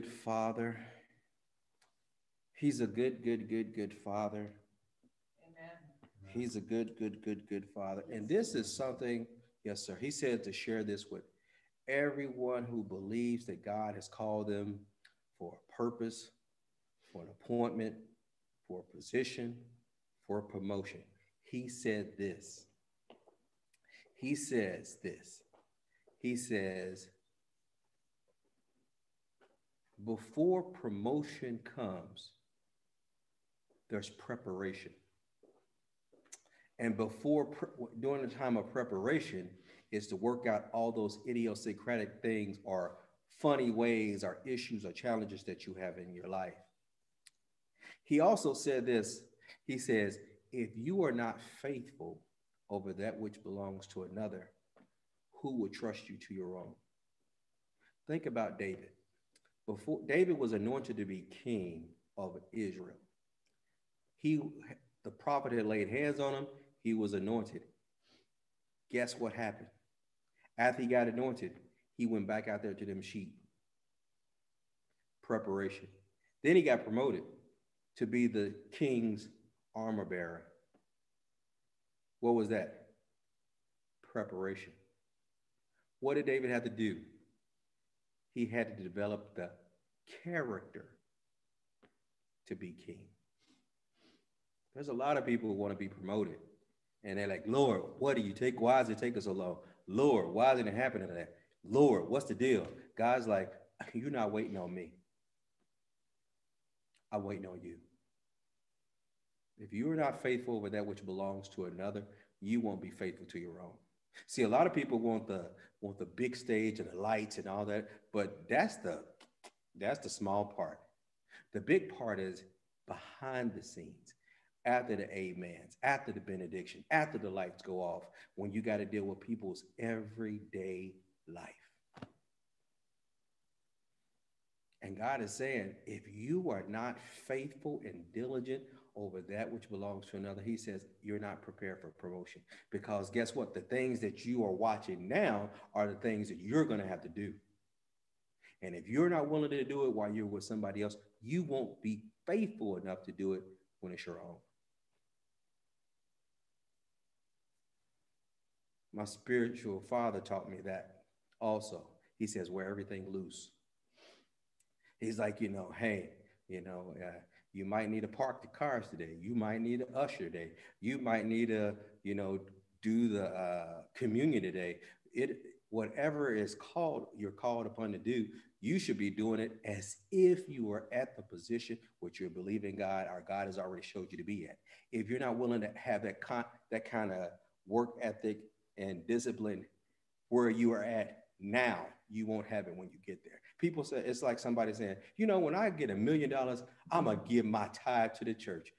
good Father. He's a good Father. Amen. He's a good Father. And this is something, yes, sir. He said to share this with everyone who believes that God has called them for a purpose, for an appointment, for a position, for a promotion. He said this. He says this. He says, before promotion comes, there's preparation. And before, during the time of preparation, is to work out all those idiosyncratic things or funny ways or issues or challenges that you have in your life. He also said this. He says, if you are not faithful over that which belongs to another, who will trust you to your own? Think about David. Before David was anointed to be king of Israel, the prophet had laid hands on him. He was anointed. Guess what happened? After he got anointed, he went back out there to them sheep. Preparation. Then he got promoted to be the king's armor bearer. What was that? Preparation. What did David have to do? He had to develop the character to be king. There's a lot of people who want to be promoted. And they're like, Lord, what do you take? Why does it take us so long? Lord, why isn't it happening to that? Lord, what's the deal? God's like, you're not waiting on me. I'm waiting on you. If you are not faithful over that which belongs to another, you won't be faithful to your own. See, a lot of people want the big stage and the lights and all that, but that's the small part. The big part is behind the scenes, after the amens, after the benediction, after the lights go off, when you got to deal with people's everyday life. And God is saying, if you are not faithful and diligent over that which belongs to another, he says, you're not prepared for promotion. Because guess what? The things that you are watching now are the things that you're going to have to do. And if you're not willing to do it while you're with somebody else, you won't be faithful enough to do it when it's your own. My spiritual father taught me that also. He says, wear everything loose. He's like, hey, you might need to park the cars today. You might need to usher today. You might need to, do the communion today. Whatever is called, you're called upon to do, you should be doing it as if you were at the position which you're believing God or God has already showed you to be at. If you're not willing to have that kind of work ethic and discipline where you are at now, you won't have it when you get there. People say, it's like somebody saying, when I get $1 million, I'm going to give my tithe to the church.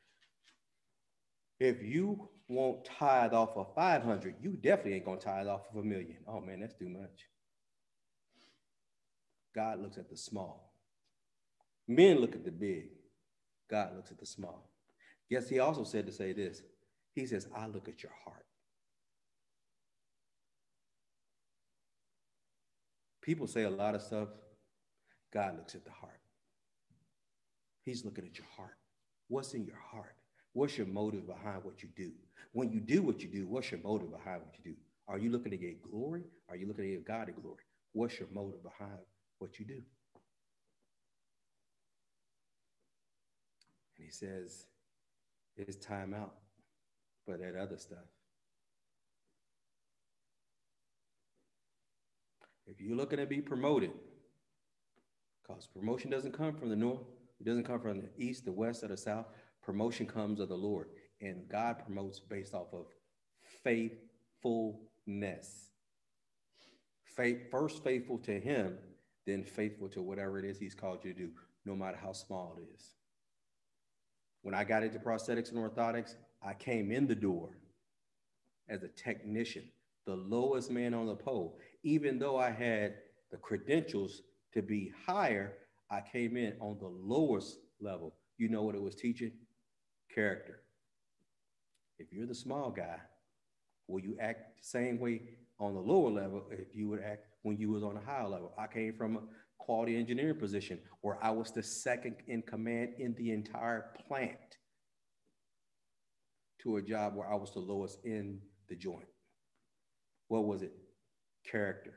If you won't tithe off of 500, you definitely ain't going to tithe off of $1 million. Oh man, that's too much. God looks at the small. Men look at the big. God looks at the small. Yes, he also said to say this. He says, I look at your heart. People say a lot of stuff. God looks at the heart. He's looking at your heart. What's in your heart? What's your motive behind what you do? When you do what you do, what's your motive behind what you do? Are you looking to get glory? Are you looking to give God the glory? What's your motive behind what you do? And he says, it's time out for that other stuff. If you're looking to be promoted, because promotion doesn't come from the north, it doesn't come from the east, the west, or the south. Promotion comes of the Lord, and God promotes based off of faithfulness. First faithful to him, then faithful to whatever it is he's called you to do, no matter how small it is. When I got into prosthetics and orthotics, I came in the door as a technician, the lowest man on the pole. Even though I had the credentials to be higher, I came in on the lowest level. You know what it was teaching? Character. If you're the small guy, will you act the same way on the lower level if you would act when you was on a higher level? I came from quality engineering position where I was the second in command in the entire plant to a job where I was the lowest in the joint. What was it? Character.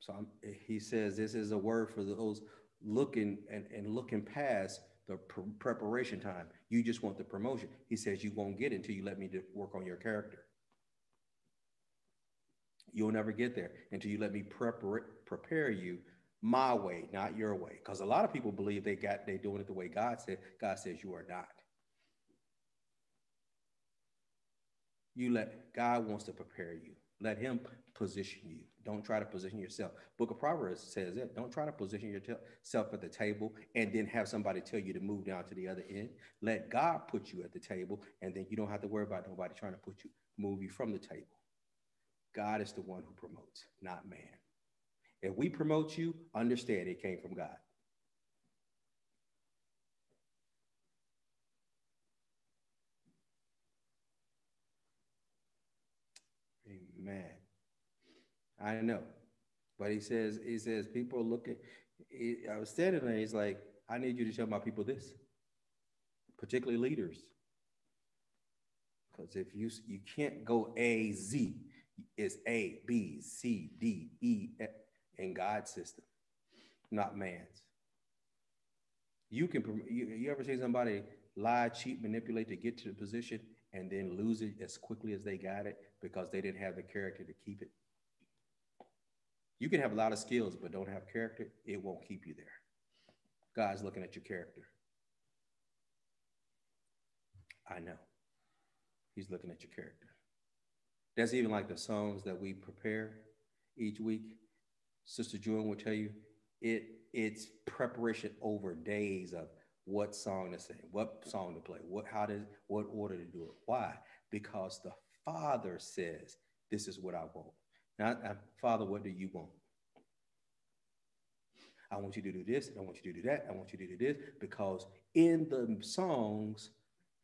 So he says this is a word for those looking and looking past the preparation time. You just want the promotion. He says you won't get it until you let me work on your character. You'll never get there until you let me prepare you my way, not your way. Because a lot of people believe they're doing it the way God said. God says you are not. God wants to prepare you. Let him position you. Don't try to position yourself. Book of Proverbs says it. Don't try to position yourself at the table and then have somebody tell you to move down to the other end. Let God put you at the table, and then you don't have to worry about nobody trying to move you from the table. God is the one who promotes, not man. If we promote you, understand it came from God. Amen. I know. But he says, people look at, I was standing there, he's like, I need you to tell my people this, particularly leaders. Because if you can't go A, Z, it's A, B, C, D, E, F, in God's system, not man's. You ever see somebody lie, cheat, manipulate to get to the position and then lose it as quickly as they got it because they didn't have the character to keep it? You can have a lot of skills, but don't have character, it won't keep you there. God's looking at your character. I know. He's looking at your character. That's even like the songs that we prepare each week. Sister June will tell you, it's preparation over days of what song to sing, what song to play, what order to do it. Why? Because the Father says, this is what I want. Not, Father, what do you want? I want you to do this, I want you to do that, I want you to do this, because in the songs,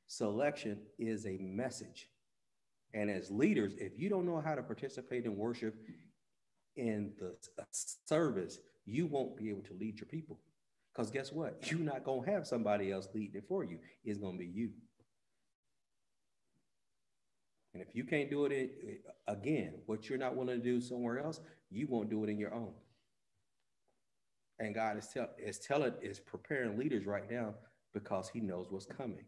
selection is a message. And as leaders, if you don't know how to participate in worship in the service, you won't be able to lead your people. Because guess what? You're not going to have somebody else leading it for you. It's going to be you. And if you can't do it again, what you're not willing to do somewhere else, you won't do it in your own. And God is preparing leaders right now because he knows what's coming.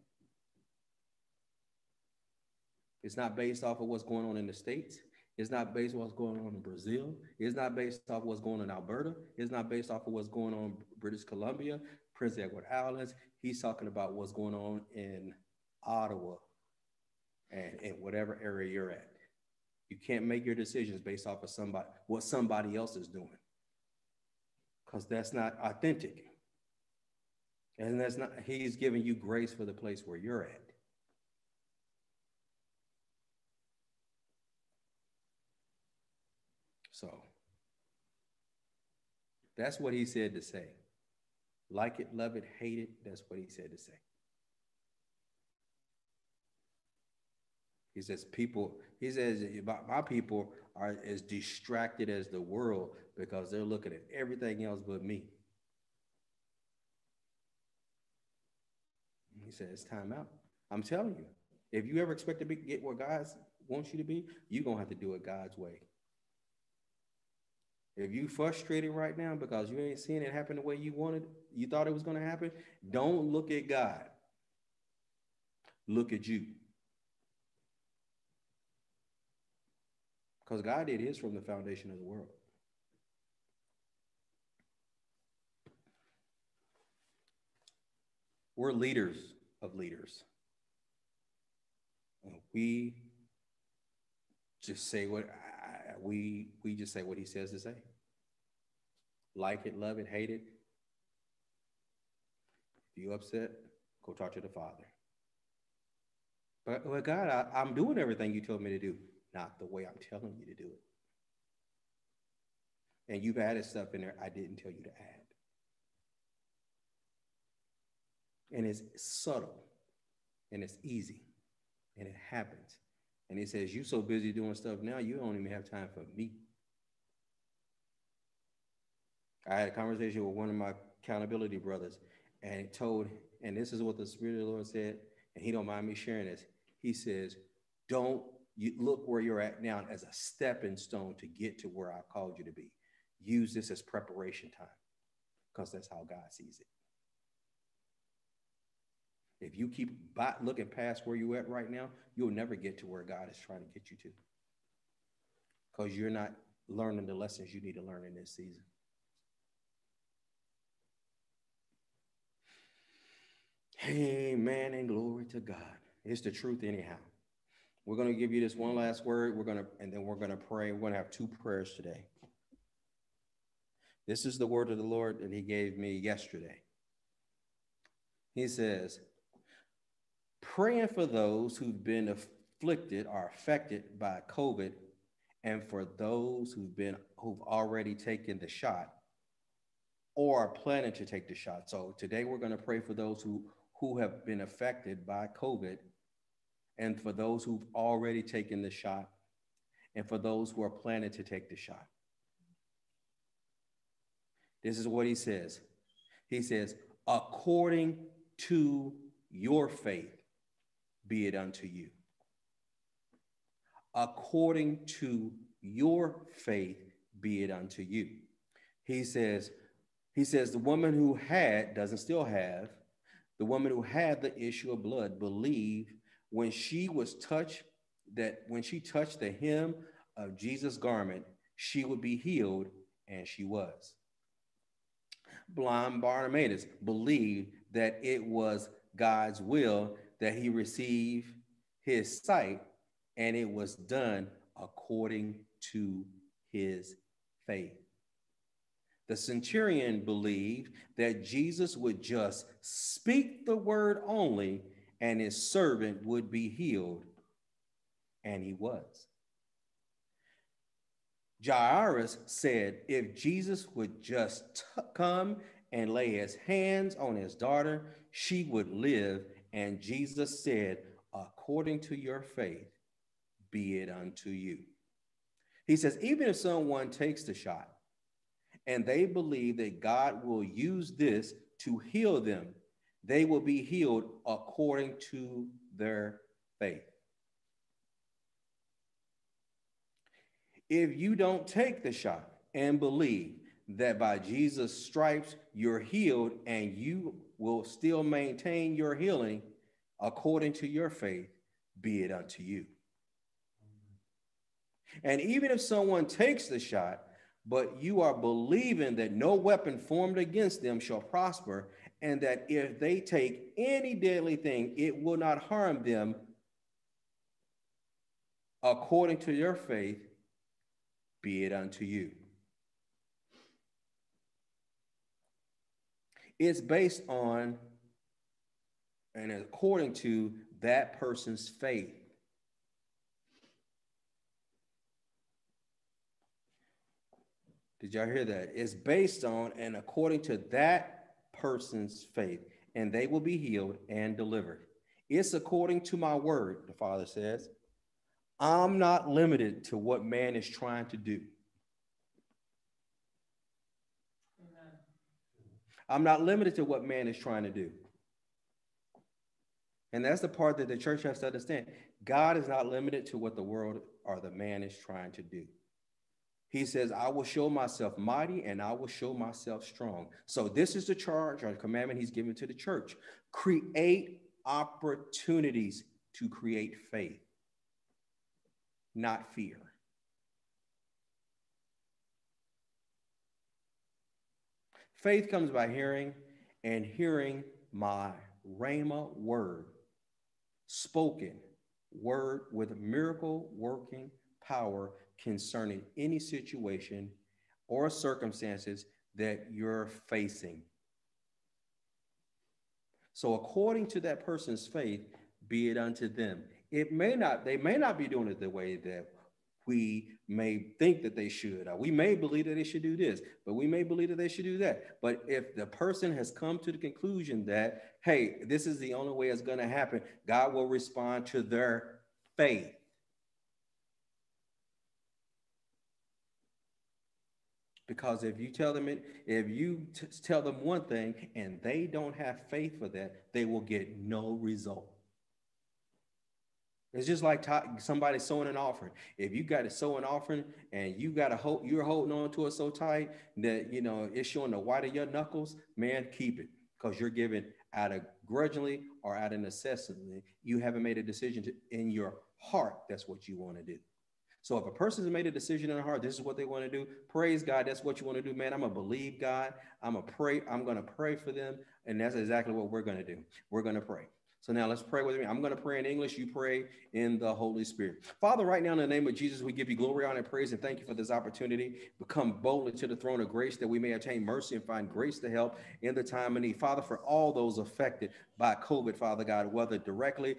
It's not based off of what's going on in the States. It's not based on what's going on in Brazil. It's not based off what's going on in Alberta. It's not based off of what's going on in British Columbia, Prince Edward Islands. He's talking about what's going on in Ottawa and in whatever area you're at. You can't make your decisions based off of what somebody else is doing, because that's not authentic. And that's not, he's giving you grace for the place where you're at. So that's what he said to say. Like it, love it, hate it, that's what he said to say. He says my people are as distracted as the world because they're looking at everything else but me. He says, it's time out. I'm telling you, if you ever expect to get what God wants you to be, you're going to have to do it God's way. If you're frustrated right now because you ain't seeing it happen the way you thought it was going to happen, don't look at God. Look at you. Because God did his from the foundation of the world. We're leaders of leaders. And we just say what we just say what he says to say. Like it, love it, hate it. If you're upset, go talk to the Father. But well, God, I'm doing everything you told me to do, not the way I'm telling you to do it. And you've added stuff in there I didn't tell you to add. And it's subtle, and it's easy, and it happens. And he says, you're so busy doing stuff now, you don't even have time for me. I had a conversation with one of my accountability brothers, and it told, and this is what the Spirit of the Lord said, and he don't mind me sharing this. He says, don't you look where you're at now as a stepping stone to get to where I called you to be. Use this as preparation time, because that's how God sees it. If you keep looking past where you're at right now, you'll never get to where God is trying to get you to, because you're not learning the lessons you need to learn in this season. Amen and glory to God. It's the truth anyhow. We're going to give you this one last word. And then we're going to pray. We're going to have two prayers today. This is the word of the Lord that he gave me yesterday. He says, praying for those who've been afflicted or affected by COVID, and for those who've already taken the shot or are planning to take the shot. So today we're going to pray for those who have been affected by COVID, and for those who've already taken the shot, and for those who are planning to take the shot. This is what he says. He says, according to your faith, be it unto you. According to your faith, be it unto you. He says, the woman who had, doesn't still have, the woman who had the issue of blood believed when she was touched, that when she touched the hem of Jesus' garment, she would be healed, and she was. Blind Bartimaeus believed that it was God's will that he receive his sight, and it was done according to his faith. The centurion believed that Jesus would just speak the word only, and his servant would be healed, and he was. Jairus said if Jesus would just come and lay his hands on his daughter, she would live, and Jesus said, according to your faith, be it unto you. He says, even if someone takes the shot and they believe that God will use this to heal them, they will be healed according to their faith. If you don't take the shot and believe that by Jesus' stripes you're healed, and you will still maintain your healing according to your faith, be it unto you. And even if someone takes the shot, but you are believing that no weapon formed against them shall prosper, and that if they take any deadly thing, it will not harm them, according to your faith, be it unto you. It's based on and according to that person's faith. Did y'all hear that? It's based on and according to that person's faith, and they will be healed and delivered. It's according to my word, the Father says. I'm not limited to what man is trying to do. Amen. I'm not limited to what man is trying to do. And that's the part that the church has to understand. God is not limited to what the world or the man is trying to do. He says, I will show myself mighty, and I will show myself strong. So this is the charge or the commandment he's given to the church. Create opportunities to create faith, not fear. Faith comes by hearing, and hearing my Rhema word, spoken word with miracle working power concerning any situation or circumstances that you're facing. So according to that person's faith, be it unto them. They may not be doing it the way that we may think that they should. We may believe that they should do this, but we may believe that they should do that. But if the person has come to the conclusion that, hey, this is the only way it's going to happen, God will respond to their faith. Because if you tell them it, if you tell them one thing and they don't have faith for that, they will get no result. It's just like somebody sowing an offering. If you got to sow an offering and you got to you're holding on to it so tight that, you know, it's showing the white of your knuckles, man, keep it, because you're giving out of grudgingly or out of necessity. You haven't made a decision in your heart. That's what you want to do. So if a person's made a decision in their heart, this is what they want to do. Praise God. That's what you want to do, man. I'm going to believe God. I'm going to pray. I'm going to pray for them. And that's exactly what we're going to do. We're going to pray. So now let's pray with me. I'm going to pray in English. You pray in the Holy Spirit. Father, right now, in the name of Jesus, we give you glory, honor, and praise, and thank you for this opportunity. We come boldly to the throne of grace that we may attain mercy and find grace to help in the time of need. Father, for all those affected by COVID, Father God, whether directly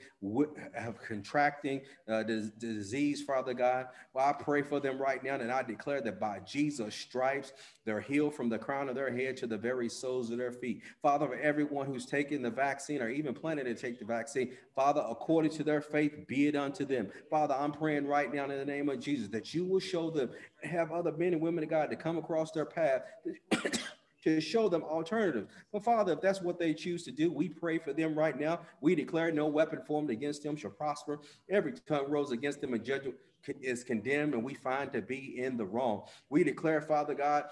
contracting the disease, Father God, well, I pray for them right now, and I declare that by Jesus' stripes, they're healed from the crown of their head to the very soles of their feet. Father, for everyone who's taken the vaccine or even planning to take the vaccine, Father, according to their faith, be it unto them. Father, I'm praying right now in the name of Jesus that you will show them, have other men and women of God to come across their path to show them alternatives. But Father, if that's what they choose to do, we pray for them right now. We declare no weapon formed against them shall prosper. Every tongue rose against them in judgment is condemned, and we find to be in the wrong. We declare, Father God,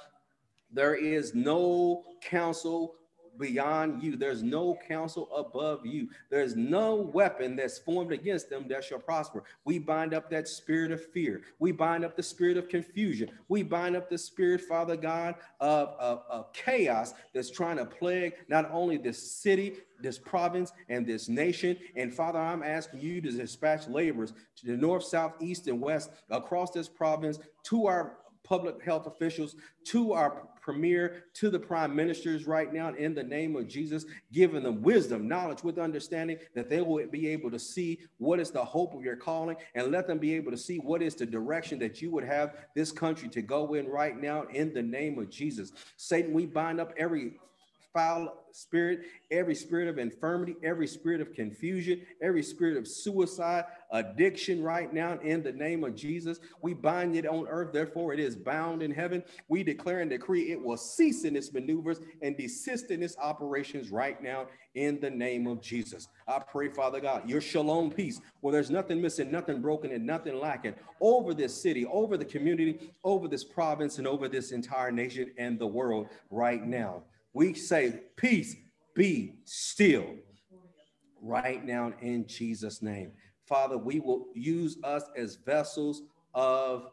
there is no counsel beyond you. There's no counsel above you. There's no weapon that's formed against them that shall prosper. We bind up that spirit of fear. We bind up the spirit of confusion. We bind up the spirit, Father God, of chaos that's trying to plague not only this city, this province, and this nation. And Father, I'm asking you to dispatch laborers to the north, south, east, and west across this province, to our public health officials, to our premier, to the prime ministers right now, in the name of Jesus, giving them wisdom, knowledge with understanding, that they will be able to see what is the hope of your calling, and let them be able to see what is the direction that you would have this country to go in right now, in the name of Jesus. Satan, we bind up every foul spirit, every spirit of infirmity, every spirit of confusion, every spirit of suicide, addiction right now, in the name of Jesus. We bind it on earth, therefore it is bound in heaven. We declare and decree it will cease in its maneuvers and desist in its operations right now, in the name of Jesus. I pray, Father God, your shalom peace, where there's nothing missing, nothing broken, and nothing lacking, over this city, over the community, over this province, and over this entire nation and the world right now. We say, peace be still right now, in Jesus' name. Father, we will use us as vessels of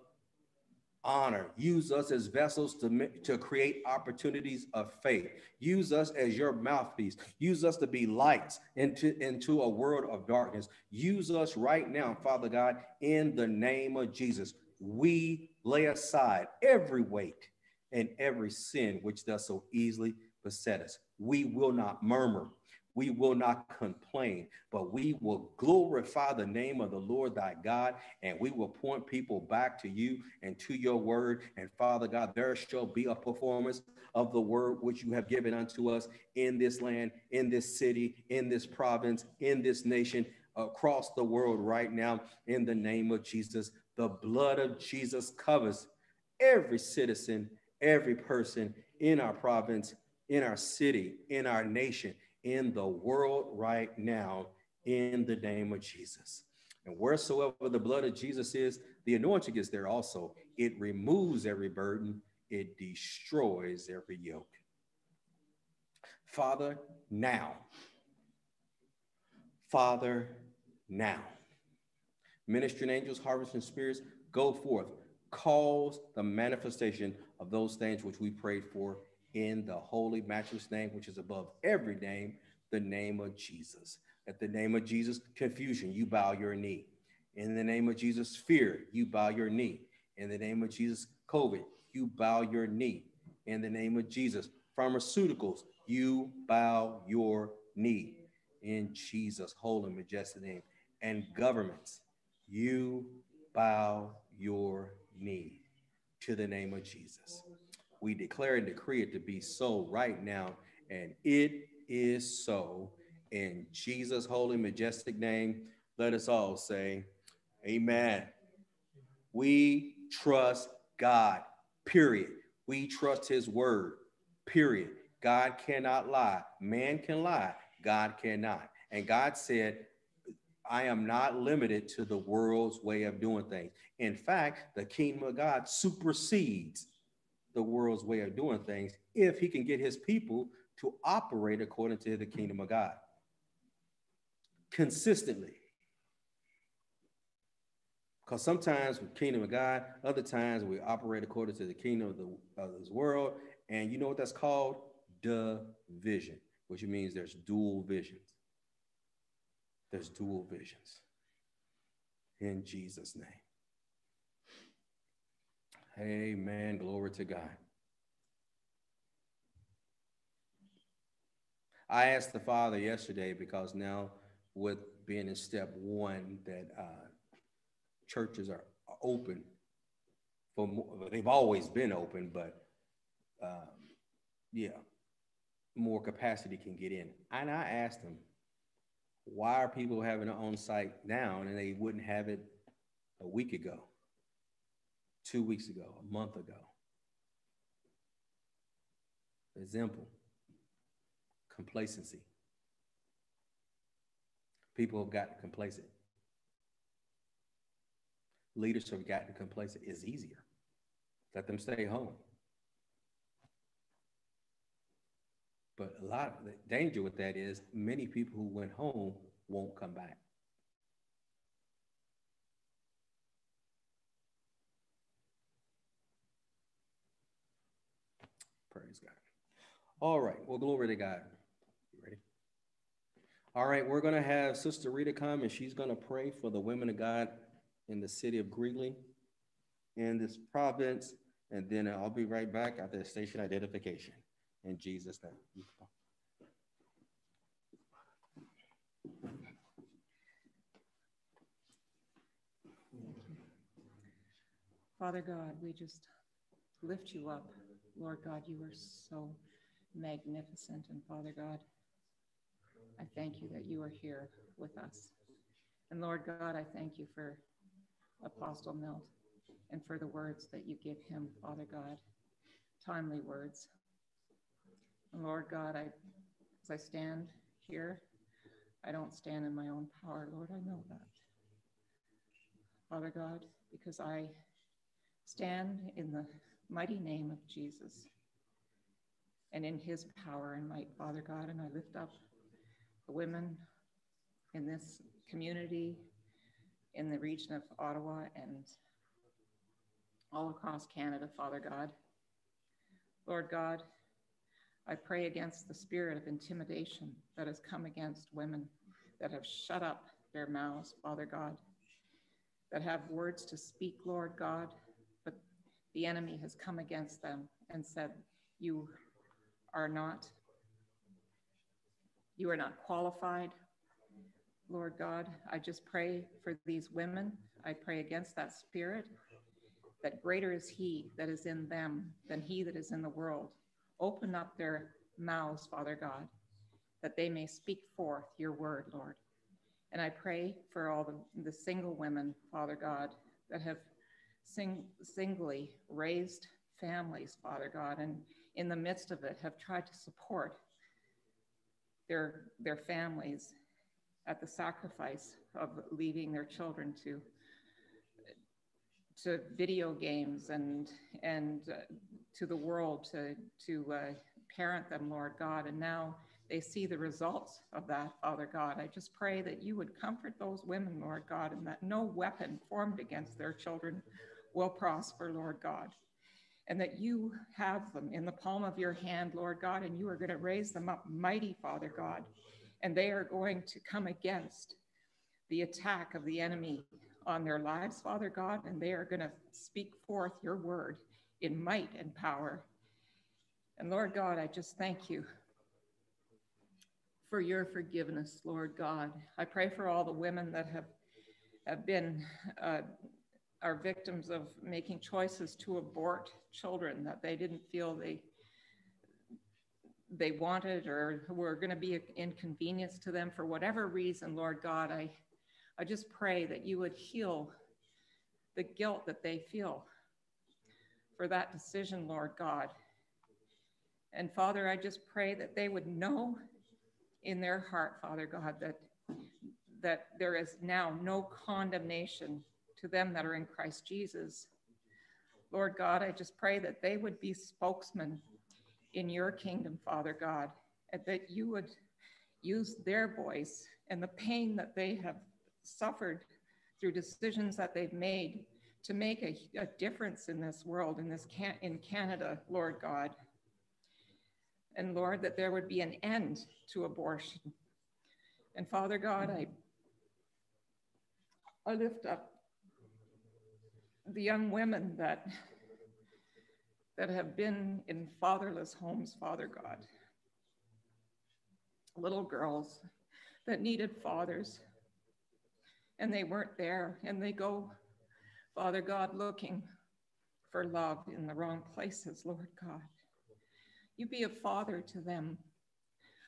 honor. Use us as vessels to create opportunities of faith. Use us as your mouthpiece. Use us to be lights into a world of darkness. Use us right now, Father God, in the name of Jesus. We lay aside every weight and every sin which does so easily beset us. We will not murmur. We will not complain, but we will glorify the name of the Lord thy God, and we will point people back to you and to your word. And Father God, there shall be a performance of the word which you have given unto us in this land, in this city, in this province, in this nation, across the world right now, in the name of Jesus. The blood of Jesus covers every citizen, every person in our province, in our city, in our nation, in the world right now, in the name of Jesus. And wheresoever the blood of Jesus is, the anointing is there also. It removes every burden. It destroys every yoke. Father, now. Father, now. Ministering angels, harvesting spirits, go forth. Cause the manifestation of those things which we prayed for in the holy, matchless name, which is above every name, the name of Jesus. At the name of Jesus, confusion, you bow your knee. In the name of Jesus, fear, you bow your knee. In the name of Jesus, COVID, you bow your knee. In the name of Jesus, pharmaceuticals, you bow your knee. In Jesus' holy, majestic name. And governments, you bow your knee to the name of Jesus. We declare and decree it to be so right now, and it is so in Jesus' holy, majestic name. Let us all say, amen. We trust God, period. We trust his word, period. God cannot lie. Man can lie. God cannot. And God said, I am not limited to the world's way of doing things. In fact, the kingdom of God supersedes the world's way of doing things if he can get his people to operate according to the kingdom of God consistently. Because sometimes with kingdom of God, other times we operate according to the kingdom of, this world. And you know what that's called? Division, which means there's dual visions. There's dual visions. In Jesus' name. Amen. Glory to God. I asked the Father yesterday, because now with being in step one, that churches are open. For more, they've always been open, but yeah, more capacity can get in. And I asked him, why are people having an on-site down and they wouldn't have it a week ago, 2 weeks ago, a month ago? Example, complacency. People have gotten complacent. Leaders have gotten complacent. It's easier. Let them stay home. But a lot of the danger with that is many people who went home won't come back. Praise God. All right. Well, glory to God. You ready? All right. We're going to have Sister Rita come, and she's going to pray for the women of God in the city of Greeley, in this province. And then I'll be right back after station identification. In Jesus' name. Father God, we just lift you up. Lord God, you are so magnificent. And Father God, I thank you that you are here with us. And Lord God, I thank you for Apostle Milt and for the words that you give him, Father God, timely words. Lord God, as I stand here, I don't stand in my own power, Lord, I know that. Father God, because I stand in the mighty name of Jesus and in his power and might, Father God, and I lift up the women in this community, in the region of Ottawa and all across Canada, Father God. Lord God, I pray against the spirit of intimidation that has come against women that have shut up their mouths, Father God, that have words to speak, Lord God, but the enemy has come against them and said, you are not qualified. Lord God, I just pray for these women. I pray against that spirit, that greater is he that is in them than he that is in the world. Open up their mouths, Father God, that they may speak forth your word, Lord. And I pray for all the single women, Father God, that have singly raised families, Father God, and in the midst of it have tried to support their families at the sacrifice of leaving their children to video games and to the world to parent them, Lord God. And now they see the results of that, Father God. I just pray that you would comfort those women, Lord God, and that no weapon formed against their children will prosper, Lord God. And that you have them in the palm of your hand, Lord God, and you are going to raise them up mighty, Father God. And they are going to come against the attack of the enemy on their lives, Father God, and they are going to speak forth your word in might and power. And Lord God, I just thank you for your forgiveness, Lord God. I pray for all the women that are victims of making choices to abort children that they didn't feel they wanted or were going to be an inconvenience to them for whatever reason, Lord God. I just pray that you would heal the guilt that they feel for that decision, Lord God. And Father, I just pray that they would know in their heart, Father God, that there is now no condemnation to them that are in Christ Jesus. Lord God, I just pray that they would be spokesmen in your kingdom, Father God, and that you would use their voice and the pain that they have suffered through decisions that they've made to make a difference in this world, in Canada, Lord God. And Lord, that there would be an end to abortion. And Father God, I lift up the young women that have been in fatherless homes, Father God. Little girls that needed fathers, and they weren't there, and they go, Father God, looking for love in the wrong places, Lord God. You be a father to them.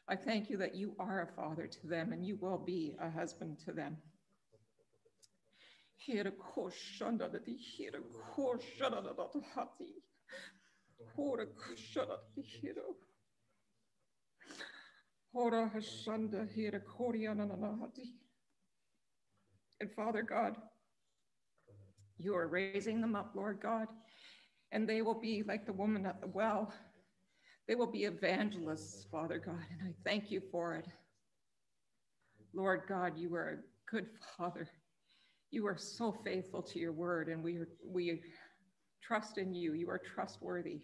I thank you that you are a father to them, and you will be a husband to them. And Father God, you are raising them up, Lord God, and they will be like the woman at the well. They will be evangelists, Father God, and I thank you for it. Lord God, you are a good father. You are so faithful to your word, and we trust in you. You are trustworthy.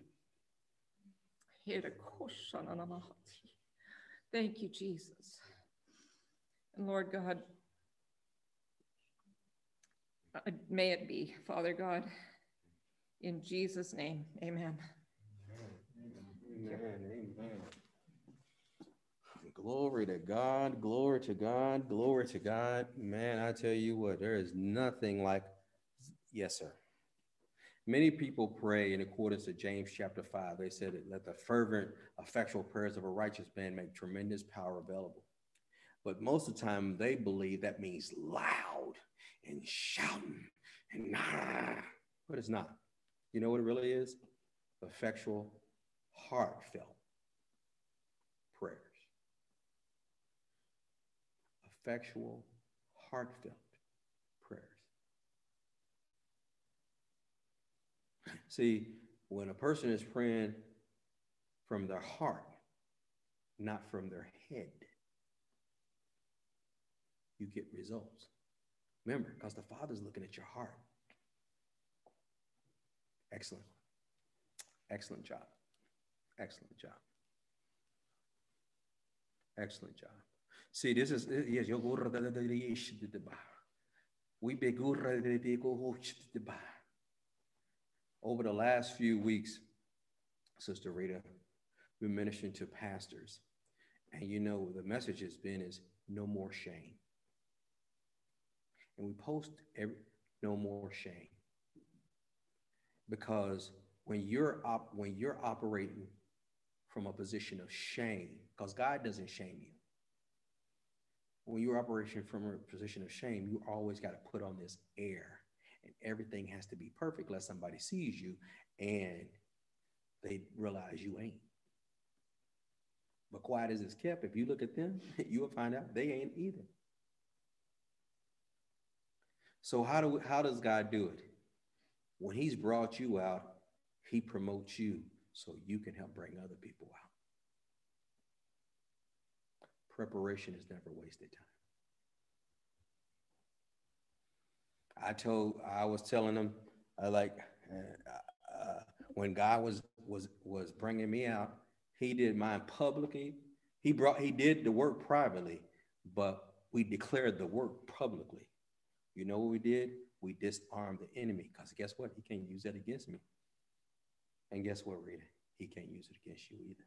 Thank you, Jesus. And Lord God, may it be, Father God, in Jesus' name, amen. Amen. Amen. Glory to God, glory to God, glory to God. Man, I tell you what, there is nothing like, yes, sir. Many people pray in accordance to James chapter 5. They said, let the fervent, effectual prayers of a righteous man make tremendous power available. But most of the time, they believe that means loud and shouting and nah, but it's not. You know what it really is? Effectual, heartfelt prayers. Effectual, heartfelt prayers. See, when a person is praying from their heart, not from their head, you get results. Remember, because the Father's looking at your heart. Excellent. Excellent job. Excellent job. Excellent job. See, this is, yes, over the last few weeks, Sister Rita, we've ministered to pastors. And you know, the message has been is no more shame. And we post no more shame. Because when you're operating from a position of shame, because God doesn't shame you. When you're operating from a position of shame, you always got to put on this air, and everything has to be perfect unless somebody sees you and they realize you ain't. But quiet as it's kept, if you look at them, you will find out they ain't either. So how does God do it? When he's brought you out, he promotes you so you can help bring other people out. Preparation is never wasted time. I was telling them, when God was bringing me out, he did mine publicly. He did the work privately, but we declared the work publicly. You know what we did? We disarmed the enemy, because guess what? He can't use that against me. And guess what, Rita? He can't use it against you either.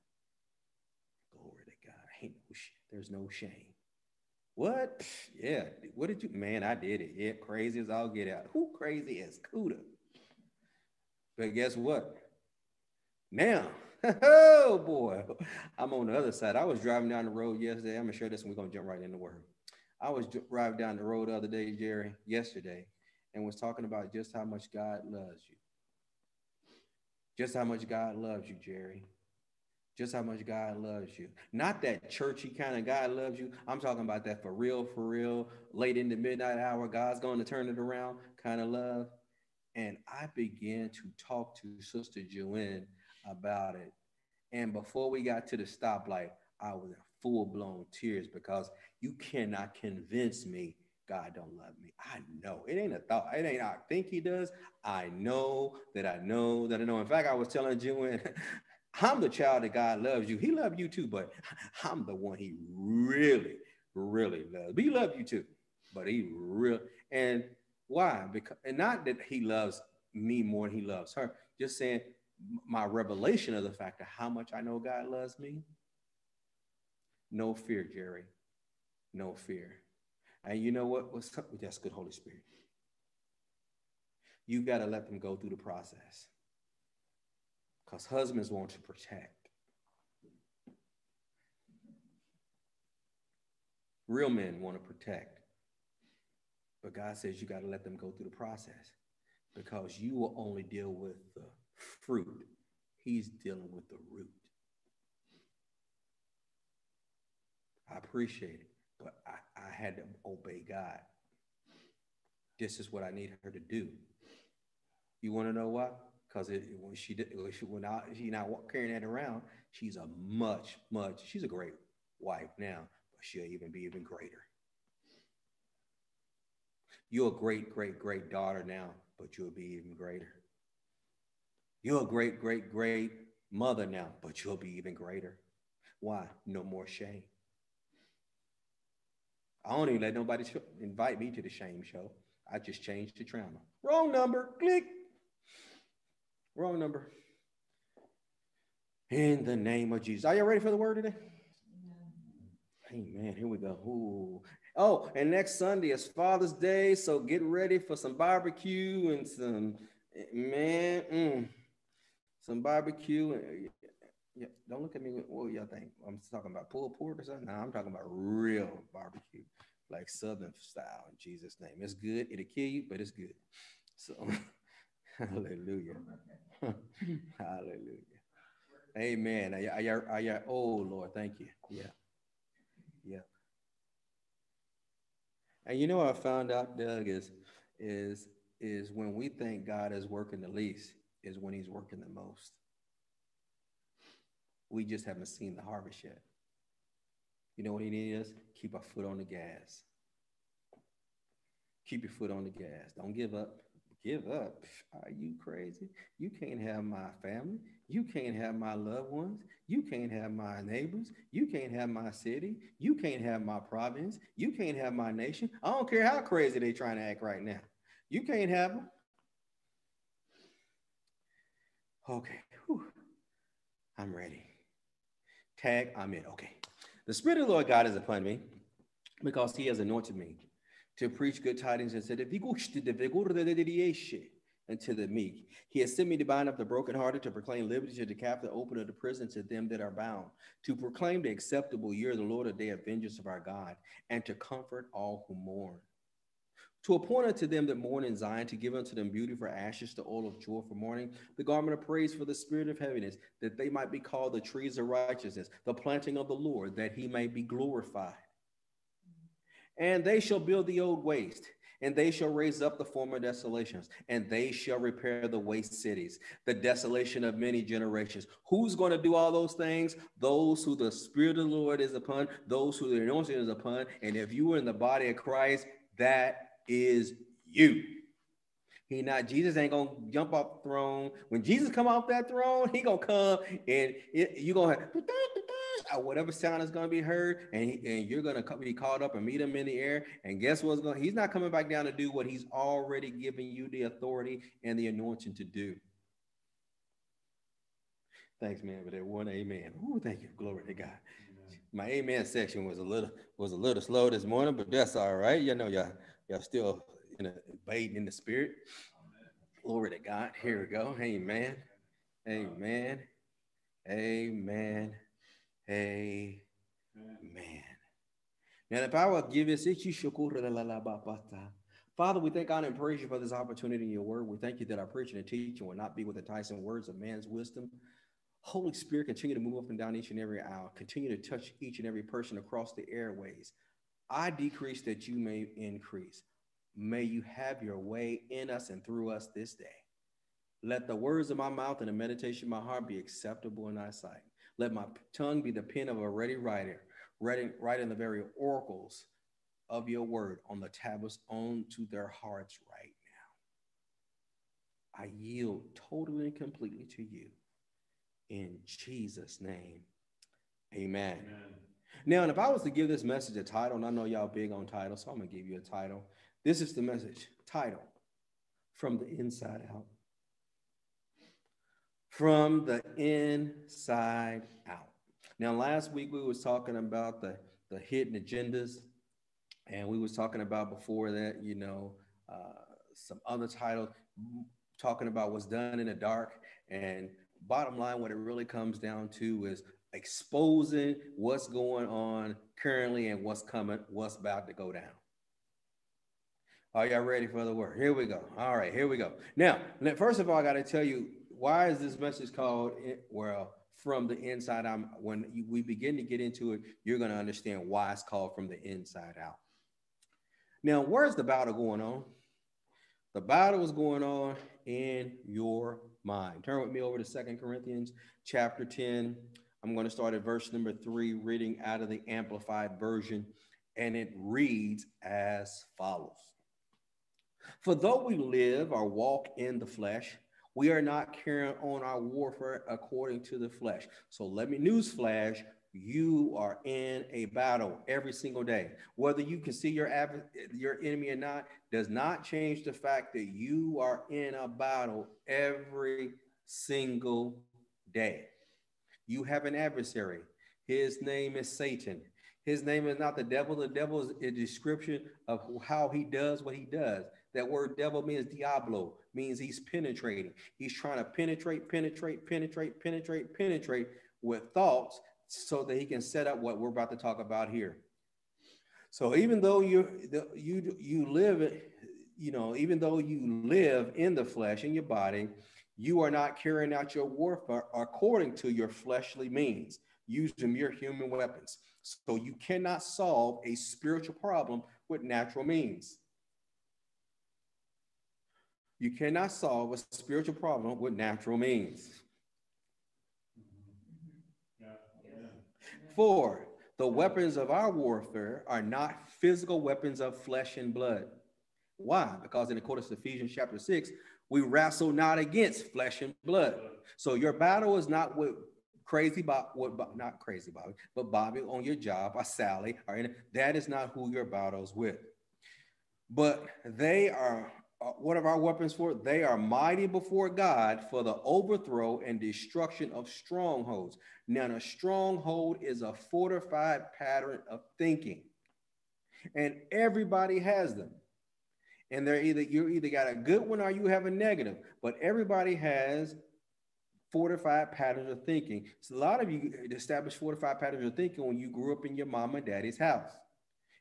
Glory to God. Ain't no shame. There's no shame. What? Yeah. What did you? Man, I did it. Yeah, crazy as I'll get out. Who crazy as Cuda? But guess what? Now, oh boy, I'm on the other side. I was driving down the road yesterday. I'm going to share this and we're going to jump right into word. I was driving down the road the other day, yesterday, and was talking about just how much God loves you. Just how much God loves you, Jerry. Just how much God loves you. Not that churchy kind of God loves you. I'm talking about that for real, late in the midnight hour, God's going to turn it around kind of love. And I began to talk to Sister Joanne about it. And before we got to the stoplight, I was in full-blown tears because you cannot convince me God don't love me. I know. It ain't a thought. It ain't I think he does. I know that I know that I know. In fact, I was telling Joanne, I'm the child that God loves you. He loved you too, but I'm the one he really, really loves. But he loved you too, but he really, and why? Because, and not that he loves me more than he loves her, just saying my revelation of the fact of how much I know God loves me. No fear, Jerry, no fear. And you know what? That's good, Holy Spirit. You got to let them go through the process. Because husbands want to protect. Real men want to protect. But God says you got to let them go through the process because you will only deal with the fruit. He's dealing with the root. I appreciate it, but I had to obey God. This is what I need her to do. You want to know why? Because when she's not carrying that around, she's a she's a great wife now, but she'll be even greater. You're a great, great, great daughter now, but you'll be even greater. You're a great, great, great mother now, but you'll be even greater. Why? No more shame. I don't even let nobody invite me to the shame show. I just changed the trauma. Wrong number, click. Wrong number. In the name of Jesus. Are you ready for the word today? Yeah. Amen. Here we go. Ooh. Oh, and next Sunday is Father's Day, so get ready for some barbecue and some barbecue. Yeah, don't look at me. What y'all think? I'm talking about pulled pork or something? No, I'm talking about real barbecue, like Southern style in Jesus' name. It's good. It'll kill you, but it's good. So... Hallelujah. Hallelujah. Amen. Oh, Lord, thank you. Yeah. Yeah. And you know what I found out, Doug, is when we think God is working the least is when he's working the most. We just haven't seen the harvest yet. You know what he needs? Keep our foot on the gas. Keep your foot on the gas. Don't give up. Give up? Are you crazy? You can't have my family. You can't have my loved ones. You can't have my neighbors. You can't have my city. You can't have my province. You can't have my nation. I don't care how crazy they're trying to act right now. You can't have them. Okay. Whew. I'm ready. Tag, I'm in. Okay. The Spirit of the Lord God is upon me because he has anointed me to preach good tidings and said, unto the meek. He has sent me to bind up the brokenhearted, to proclaim liberty to the captive, open of the prison to them that are bound, to proclaim the acceptable year of the Lord, a day of vengeance of our God, and to comfort all who mourn. To appoint unto them that mourn in Zion, to give unto them beauty for ashes, the oil of joy for mourning, the garment of praise for the spirit of heaviness, that they might be called the trees of righteousness, the planting of the Lord, that he may be glorified. And they shall build the old waste, and they shall raise up the former desolations, and they shall repair the waste cities, the desolation of many generations. Who's going to do all those things? Those who the Spirit of the Lord is upon, those who the anointing is upon. And if you are in the body of Christ, that is you. Jesus ain't going to jump off the throne. When Jesus come off that throne, he going to come, and you're going to have... whatever sound is going to be heard, and you're going to be caught up and meet him in the air. And guess what's going? He's not coming back down to do what he's already given you the authority and the anointing to do. Thanks, man, for that one amen. Ooh, thank you, glory to God. Amen. My amen section was a little slow this morning, but that's all right. You know, y'all still bathing in the Spirit. Amen. Glory to God. Here we go. Amen. Amen. Amen. Amen. Now, the power of giving, Father, we thank, honor, and praise you for this opportunity in your word. We thank you that our preaching and teaching will not be with the enticing words of man's wisdom. Holy Spirit, continue to move up and down each and every aisle. Continue to touch each and every person across the airways. I decrease that you may increase. May you have your way in us and through us this day. Let the words of my mouth and the meditation of my heart be acceptable in thy sight. Let my tongue be the pen of a ready writer, writing the very oracles of your word on the tablets onto their hearts right now. I yield totally and completely to you. In Jesus' name, amen. Now, and if I was to give this message a title, and I know y'all big on titles, so I'm going to give you a title. This is the message title, From the Inside Out. From the inside out. Now, last week we was talking about the hidden agendas, and we was talking about before that, you know, some other titles, talking about what's done in the dark. And bottom line, what it really comes down to is exposing what's going on currently and what's coming, what's about to go down. Are y'all ready for the word? Here we go. All right, here we go. Now, first of all, I got to tell you, why is this message called, well, From the Inside Out? When we begin to get into it, you're going to understand why it's called From the Inside Out. Now, where's the battle going on? The battle is going on in your mind. Turn with me over to 2 Corinthians chapter 10. I'm going to start at verse number 3, reading out of the Amplified Version, and it reads as follows. For though we live or walk in the flesh, we are not carrying on our warfare according to the flesh. So let me newsflash, you are in a battle every single day. Whether you can see your enemy or not, does not change the fact that you are in a battle every single day. You have an adversary. His name is Satan. His name is not the devil. The devil is a description of how he does what he does. That word devil means diablo, means he's penetrating. He's trying to penetrate with thoughts so that he can set up what we're about to talk about here. So even though you live in the flesh, in your body, you are not carrying out your warfare according to your fleshly means, using your human weapons. So you cannot solve a spiritual problem with natural means. You cannot solve a spiritual problem with natural means. For the weapons of our warfare are not physical weapons of flesh and blood. Why? Because in accordance to Ephesians chapter 6, we wrestle not against flesh and blood. So your battle is not with Bobby on your job or Sally. Or any, that is not who your battle's with. But they are... What are our weapons for? They are mighty before God for the overthrow and destruction of strongholds. Now, a stronghold is a fortified pattern of thinking, and everybody has them. And they're you either got a good one or you have a negative, but everybody has fortified patterns of thinking. So a lot of you established fortified patterns of thinking when you grew up in your mom and daddy's house.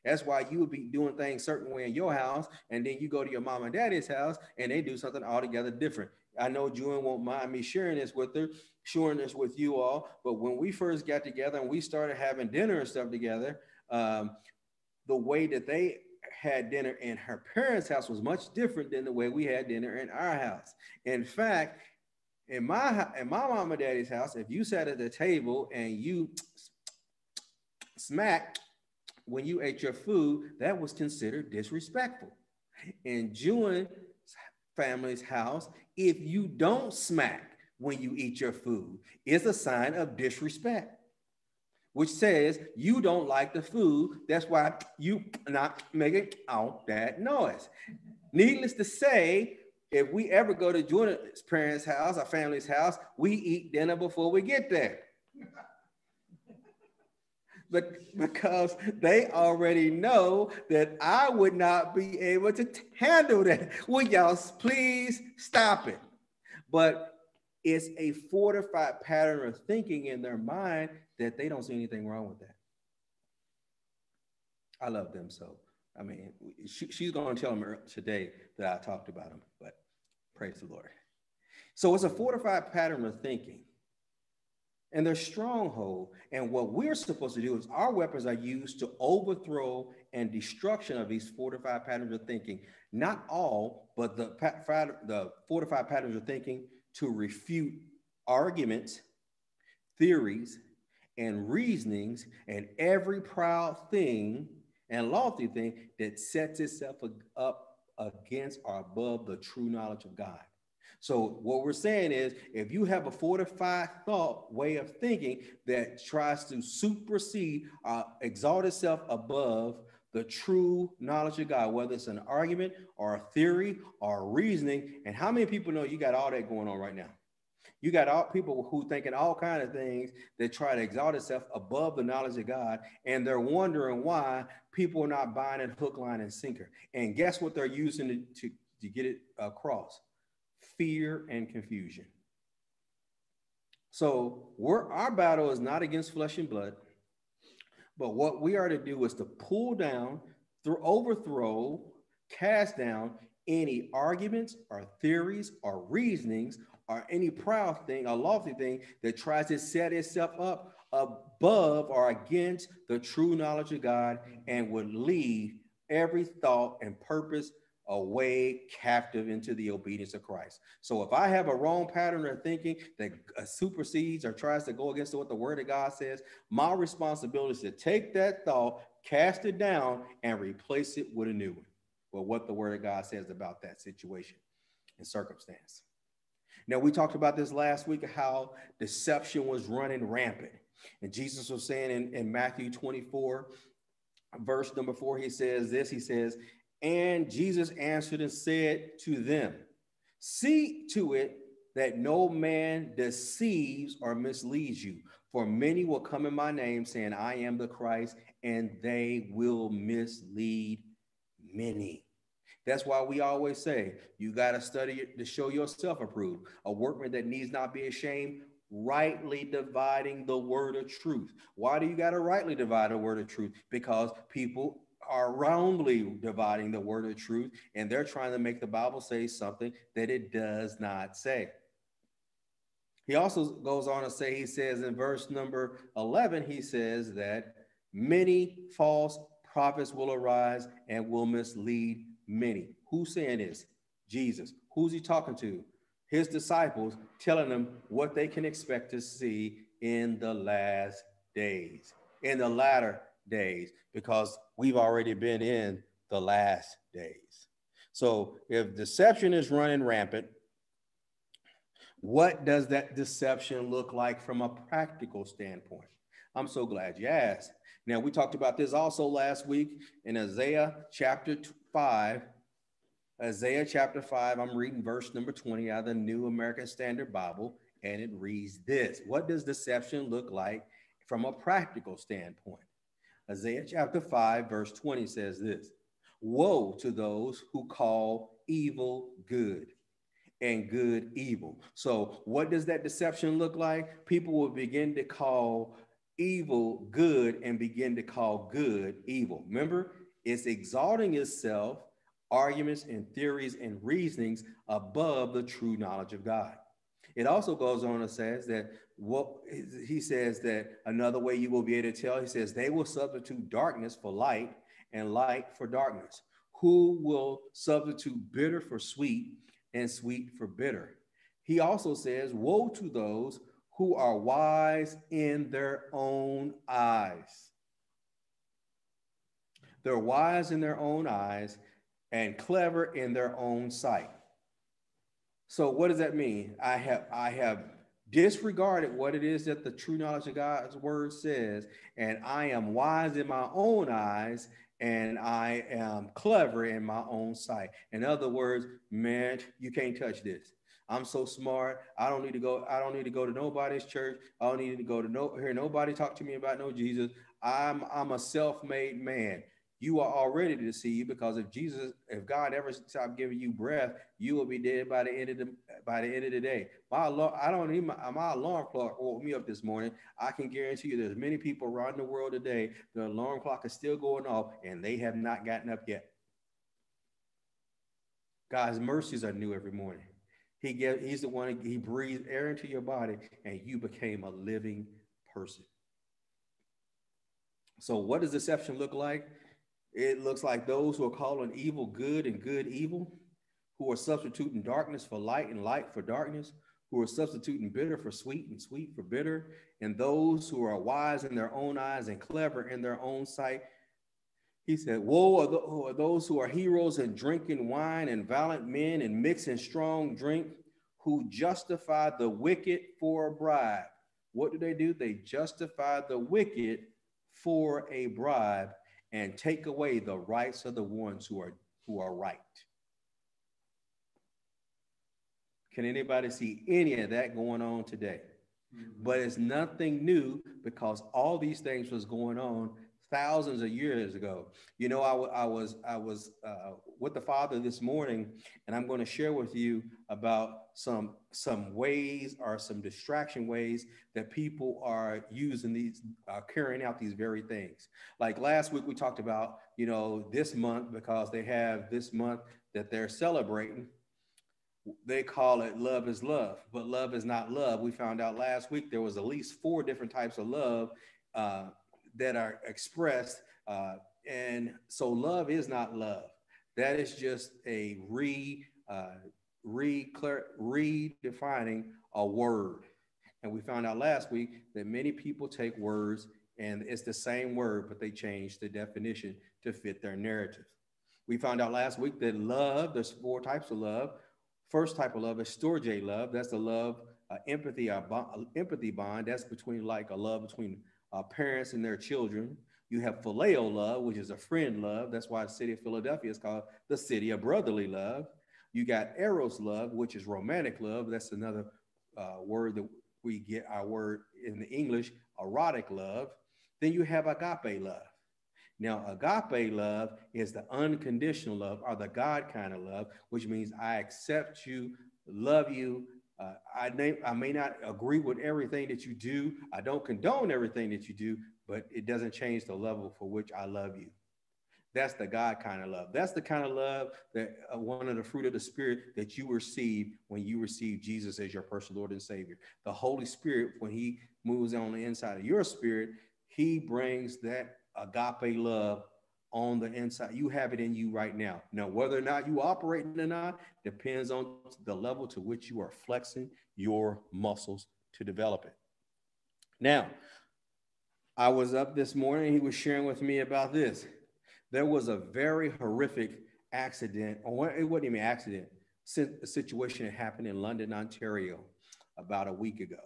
That's why you would be doing things certain way in your house, and then you go to your mom and daddy's house, and they do something altogether different. I know June won't mind me sharing this with you all, but when we first got together and we started having dinner and stuff together, the way that they had dinner in her parents' house was much different than the way we had dinner in our house. In fact, in my mom and daddy's house, if you sat at the table and you smacked, when you ate your food, that was considered disrespectful. In Jewish family's house, if you don't smack when you eat your food, it's a sign of disrespect, which says you don't like the food. That's why you not making out that noise. Needless to say, if we ever go to Jewish parents' house or family's house, we eat dinner before we get there. But because they already know that I would not be able to handle that. Will y'all please stop it? But it's a fortified pattern of thinking in their mind that they don't see anything wrong with that. I love them so. I mean, she's going to tell him today that I talked about him, but praise the Lord. So it's a fortified pattern of thinking and their stronghold. And what we're supposed to do is our weapons are used to overthrow and destruction of these fortified patterns of thinking. Not all, but the fortified patterns of thinking to refute arguments, theories, and reasonings, and every proud thing and lofty thing that sets itself up against or above the true knowledge of God. So what we're saying is, if you have a fortified thought, way of thinking that tries to supersede, exalt itself above the true knowledge of God, whether it's an argument or a theory or reasoning, and how many people know you got all that going on right now? You got all people who thinking all kinds of things that try to exalt itself above the knowledge of God, and they're wondering why people are not buying it hook, line, and sinker. And guess what they're using to get it across? Fear and confusion. So our battle is not against flesh and blood, but what we are to do is to pull down, overthrow, cast down any arguments or theories or reasonings or any proud thing, a lofty thing that tries to set itself up above or against the true knowledge of God and would lead every thought and purpose away captive into the obedience of Christ. So if I have a wrong pattern of thinking that supersedes or tries to go against what the word of God says, my responsibility is to take that thought, cast it down, and replace it with a new one. Well, what the word of God says about that situation and circumstance. Now, we talked about this last week, how deception was running rampant. And Jesus was saying in Matthew 24, verse number 4, he says this, he says, "And Jesus answered and said to them, see to it that no man deceives or misleads you. For many will come in my name saying, I am the Christ, and they will mislead many." That's why we always say, you got to study to show yourself approved, a workman that needs not be ashamed, rightly dividing the word of truth. Why do you got to rightly divide the word of truth? Because people are wrongly dividing the word of truth, and they're trying to make the Bible say something that it does not say. He also goes on to say, he says in verse number 11, he says that many false prophets will arise and will mislead many. Who's saying this? Jesus. Who's he talking to? His disciples, telling them what they can expect to see in the last days, in the latter days, because we've already been in the last days. So if deception is running rampant, what does that deception look like from a practical standpoint? I'm so glad you asked. Now, we talked about this also last week in Isaiah chapter 5. Isaiah chapter 5, I'm reading verse number 20 out of the New American Standard Bible, and it reads this. What does deception look like from a practical standpoint? Isaiah chapter 5, verse 20 says this: "Woe to those who call evil good and good evil." So what does that deception look like? People will begin to call evil good and begin to call good evil. Remember, it's exalting itself, arguments and theories and reasonings above the true knowledge of God. It also goes on and says that he says that another way you will be able to tell, he says, they will substitute darkness for light and light for darkness. Who will substitute bitter for sweet and sweet for bitter? He also says, woe to those who are wise in their own eyes. They're wise in their own eyes and clever in their own sight. So what does that mean? I have disregarded what it is that the true knowledge of God's word says, and I am wise in my own eyes, and I am clever in my own sight. In other words, man, you can't touch this. I'm so smart. I don't need to go to nobody's church. I don't need to hear nobody talk to me about no Jesus. I'm a self-made man. you are already deceived, because if God ever stopped giving you breath, you will be dead by the end of the day. My alarm clock woke me up this morning. I can guarantee you there's many people around the world today, the alarm clock is still going off and they have not gotten up yet. God's mercies are new every morning. He's the one, he breathed air into your body and you became a living person. So what does deception look like? It looks like those who are calling evil good and good evil, who are substituting darkness for light and light for darkness, who are substituting bitter for sweet and sweet for bitter, and those who are wise in their own eyes and clever in their own sight. He said, woe are those who are heroes and drinking wine and valiant men and mixing strong drink, who justify the wicked for a bribe. What do? They justify the wicked for a bribe and take away the rights of the ones who are right. Can anybody see any of that going on today? Mm-hmm. But it's nothing new, because all these things was going on thousands of years ago. You know, I was with the Father this morning, and I'm going to share with you about some ways, or some distraction ways, that people are using these, carrying out these very things. Like last week, we talked about, you know, this month, because they have this month that they're celebrating. They call it Love is Love, but love is not love. We found out last week there was at least 4 different types of love that are expressed. And so love is not love. That is just a redefining a word. And we found out last week that many people take words and it's the same word, but they change the definition to fit their narrative. We found out last week that love, there's 4 types of love. First type of love is storge love. That's the love, empathy, empathy bond. That's between parents and their children. You have phileo love, which is a friend love. That's why the city of Philadelphia is called the city of brotherly love. You got eros love, which is romantic love. That's another word that we get our word in the English, erotic love. Then you have agape love. Now, agape love is the unconditional love, or the God kind of love, which means I accept you, love you. I may not agree with everything that you do. I don't condone everything that you do, but it doesn't change the level for which I love you. That's the God kind of love. That's the kind of love that one of the fruit of the Spirit that you receive when you receive Jesus as your personal Lord and Savior. The Holy Spirit, when he moves on the inside of your spirit, he brings that agape love on the inside. You have it in you right now. Now, whether or not you operate or not depends on the level to which you are flexing your muscles to develop it. Now, I was up this morning, he was sharing with me about this. There was a very horrific accident, or it wasn't even an accident, a situation that happened in London, Ontario about a week ago.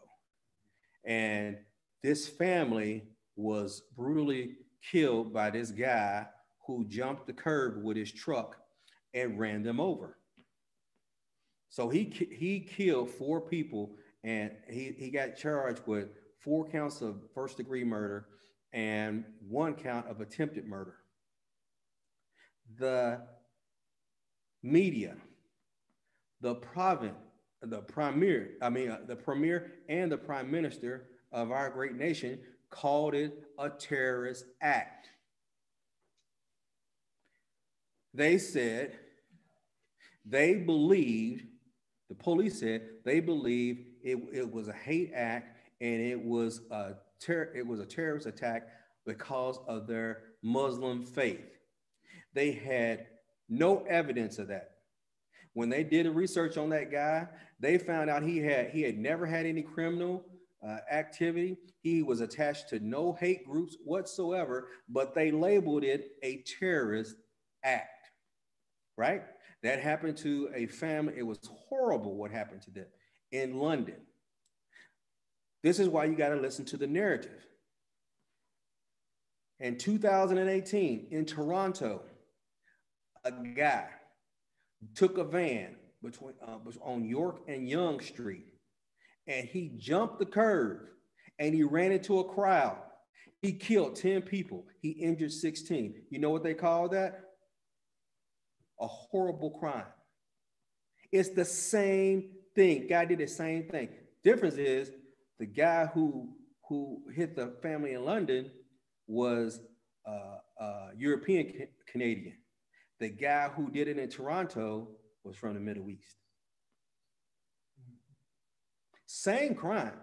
And this family was brutally killed by this guy who jumped the curb with his truck and ran them over. So he killed 4 people, and he got charged with 4 counts of first degree murder and 1 count of attempted murder. The media, the premier and the prime minister of our great nation called it a terrorist act. They said they believed, the police said they believed it was a hate act, and it was a terrorist attack because of their Muslim faith. They had no evidence of that. When they did a research on that guy, they found out he had never had any criminal activity. He was attached to no hate groups whatsoever, but they labeled it a terrorist act, right? That happened to a family. It was horrible what happened to them in London. This is why you got to listen to the narrative. In 2018, in Toronto, a guy took a van on York and Yonge Street, and he jumped the curb and he ran into a crowd. He killed 10 people. He injured 16. You know what they call that? A horrible crime. It's the same thing. God did the same thing. Difference is the guy who hit the family in London was European Canadian. The guy who did it in Toronto was from the Middle East. Same crime,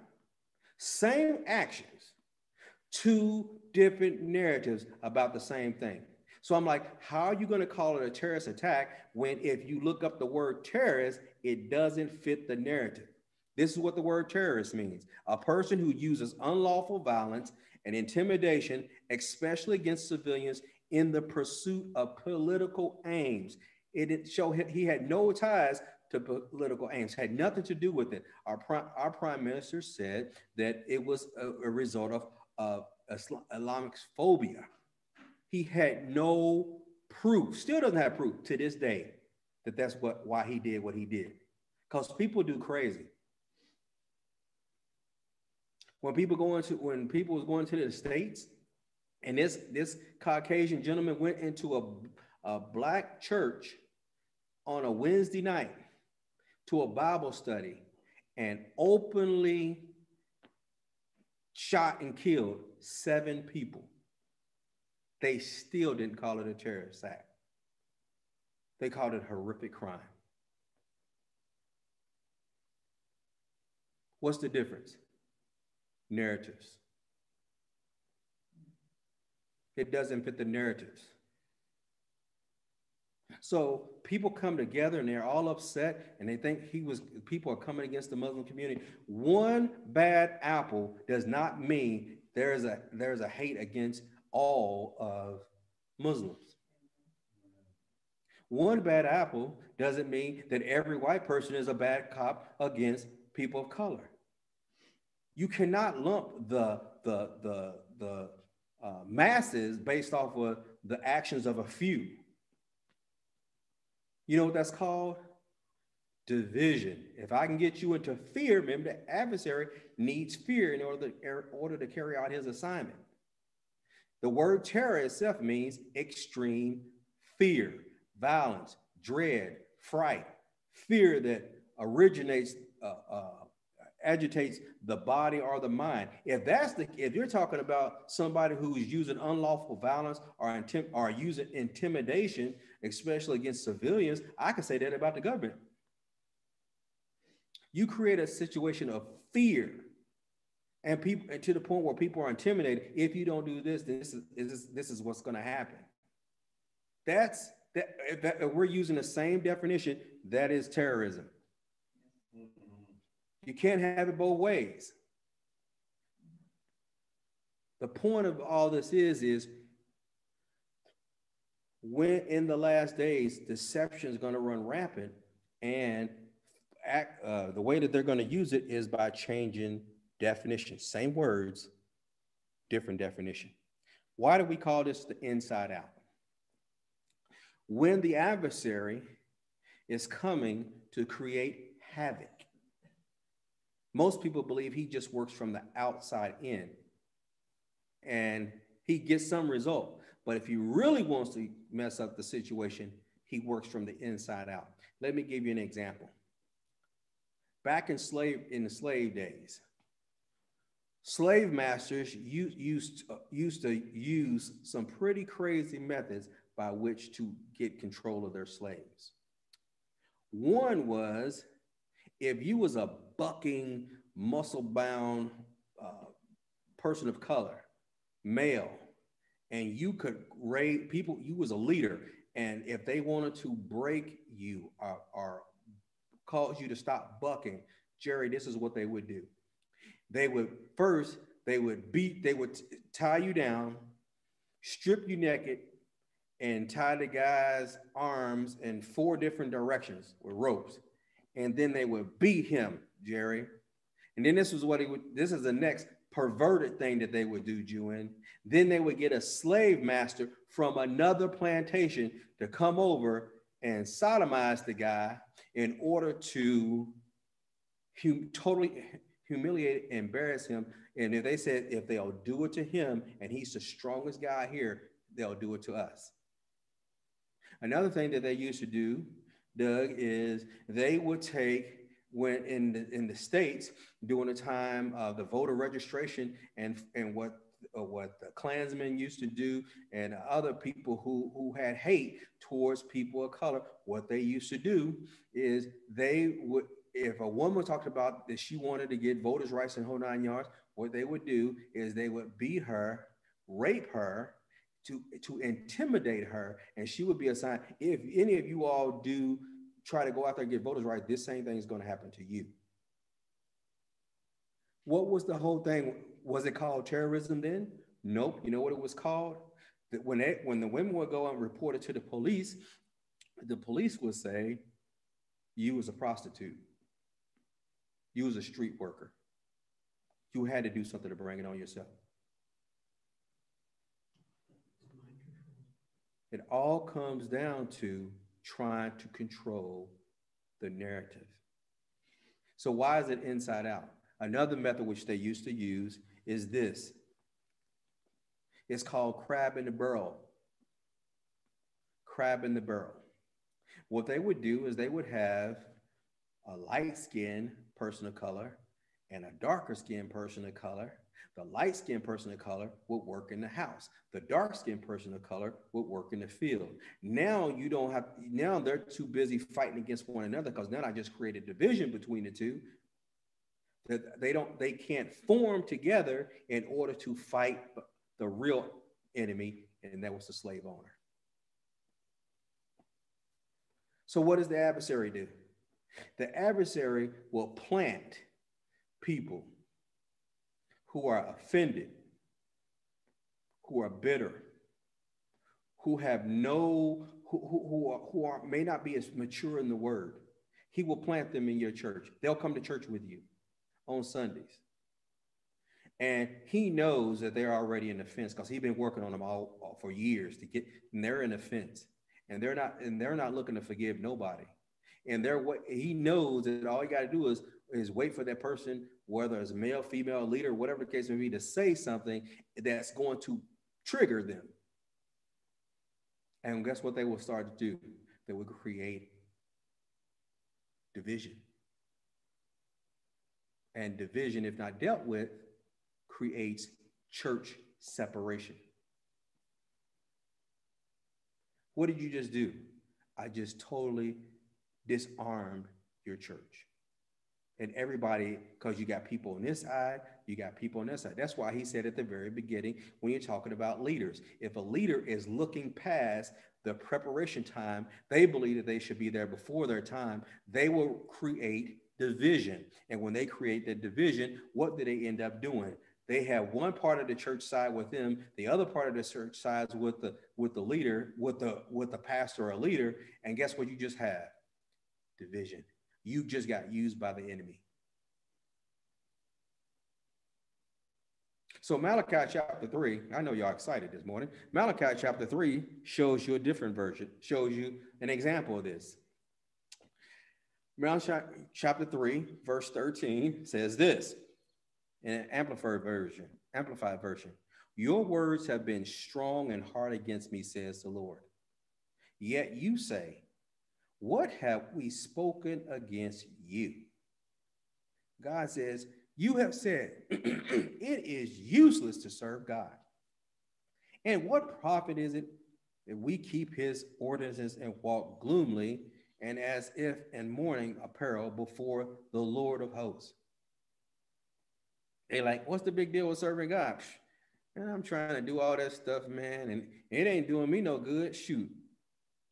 same actions, two different narratives about the same thing. So I'm like, how are you going to call it a terrorist attack when if you look up the word terrorist, it doesn't fit the narrative? This is what the word terrorist means. A person who uses unlawful violence and intimidation, especially against civilians, in the pursuit of political aims. It didn't show he had no ties to political aims, had nothing to do with it. Our prime minister said that it was a result of Islamic phobia. He had no proof, still doesn't have proof to this day that that's why he did what he did. Because people do crazy. When people was going to the States, and this Caucasian gentleman went into a black church on a Wednesday night to a Bible study and openly shot and killed 7 people. They still didn't call it a terrorist act. They called it horrific crime. What's the difference? Narratives. It doesn't fit the narratives. So people come together and they're all upset and they think people are coming against the Muslim community. One bad apple does not mean there's a hate against all of Muslims. One bad apple doesn't mean that every white person is a bad cop against people of color. You cannot lump the masses based off of the actions of a few. You know what that's called? Division. If I can get you into fear, remember the adversary needs fear in order to carry out his assignment. The word terror itself means extreme fear, violence, dread, fright, fear that originates, agitates the body or the mind. If you're talking about somebody who's using unlawful violence or using intimidation, especially against civilians, I can say that about the government. You create a situation of fear. And to the point where people are intimidated. If you don't do this, then this is what's going to happen. If we're using the same definition, that is terrorism. You can't have it both ways. The point of all this is when in the last days, deception is going to run rampant, and the way that they're going to use it is by changing definition, same words, different definition. Why do we call this the inside out? When the adversary is coming to create havoc, most people believe he just works from the outside in and he gets some result. But if he really wants to mess up the situation, he works from the inside out. Let me give you an example. Back in the slave days, slave masters used to use some pretty crazy methods by which to get control of their slaves. One was, if you was a bucking, muscle-bound person of color, male, and you could raid people, you was a leader, and if they wanted to break you or cause you to stop bucking, Jerry, this is what they would do. They would tie you down, strip you naked, and tie the guy's arms in 4 different directions with ropes. And then they would beat him, Jerry. And then this is the next perverted thing that they would do, Jewin. Then they would get a slave master from another plantation to come over and sodomize the guy in order to totally humiliate and embarrass him. And if they said, if they'll do it to him, and he's the strongest guy here, they'll do it to us. Another thing that they used to do, Doug, is they would take, when in the States during the time of the voter registration and what the Klansmen used to do, and other people who had hate towards people of color, what they used to do is they would, if a woman talked about that she wanted to get voters' rights and whole nine yards, what they would do is they would beat her, rape her, to intimidate her, and she would be assigned, if any of you all do try to go out there and get voters' rights, this same thing is going to happen to you. What was the whole thing? Was it called terrorism then? Nope. You know what it was called? That when the women would go and report it to the police would say, you was a prostitute. You was a street worker. You had to do something to bring it on yourself. It all comes down to trying to control the narrative. So why is it inside out? Another method which they used to use is this. It's called crab in the barrel. Crab in the barrel. What they would do is they would have a light-skinned person of color and a darker-skinned person of color. The light-skinned person of color would work in the house. The dark-skinned person of color would work in the field. Now you don't have, now they're too busy fighting against one another, because now I just created division between the two. That they can't form together in order to fight the real enemy, and that was the slave owner. So what does the adversary do? The adversary will plant people who are offended, who are bitter, who have no, who may not be as mature in the word. He will plant them in your church. They'll come to church with you on Sundays. And he knows that they're already in the fence, because he's been working on them all for years to get, and they're in the fence, and they're not looking to forgive nobody. And he knows that all you got to do is wait for that person, whether it's male, female, leader, whatever the case may be, to say something that's going to trigger them. And guess what they will start to do? They will create division. And division, if not dealt with, creates church separation. What did you just do? I just totally disarmed your church. And everybody, because you got people on this side, you got people on that side. That's why he said at the very beginning, when you're talking about leaders, if a leader is looking past the preparation time, they believe that they should be there before their time, they will create division. And when they create that division, what do they end up doing? They have one part of the church side with them, the other part of the church sides with the leader, with the pastor or leader. And guess what you just have? Division. You just got used by the enemy. So Malachi chapter 3, I know y'all excited this morning. Malachi chapter 3 shows you a different version, shows you an example of this. Malachi chapter 3, verse 13 says this, in an amplified version. Your words have been strong and hard against me, says the Lord. Yet you say, what have we spoken against you? God says, you have said, it is useless to serve God. And what profit is it that we keep his ordinances and walk gloomily and as if in mourning apparel before the Lord of hosts? They like, what's the big deal with serving God? And I'm trying to do all that stuff, man, and it ain't doing me no good. Shoot.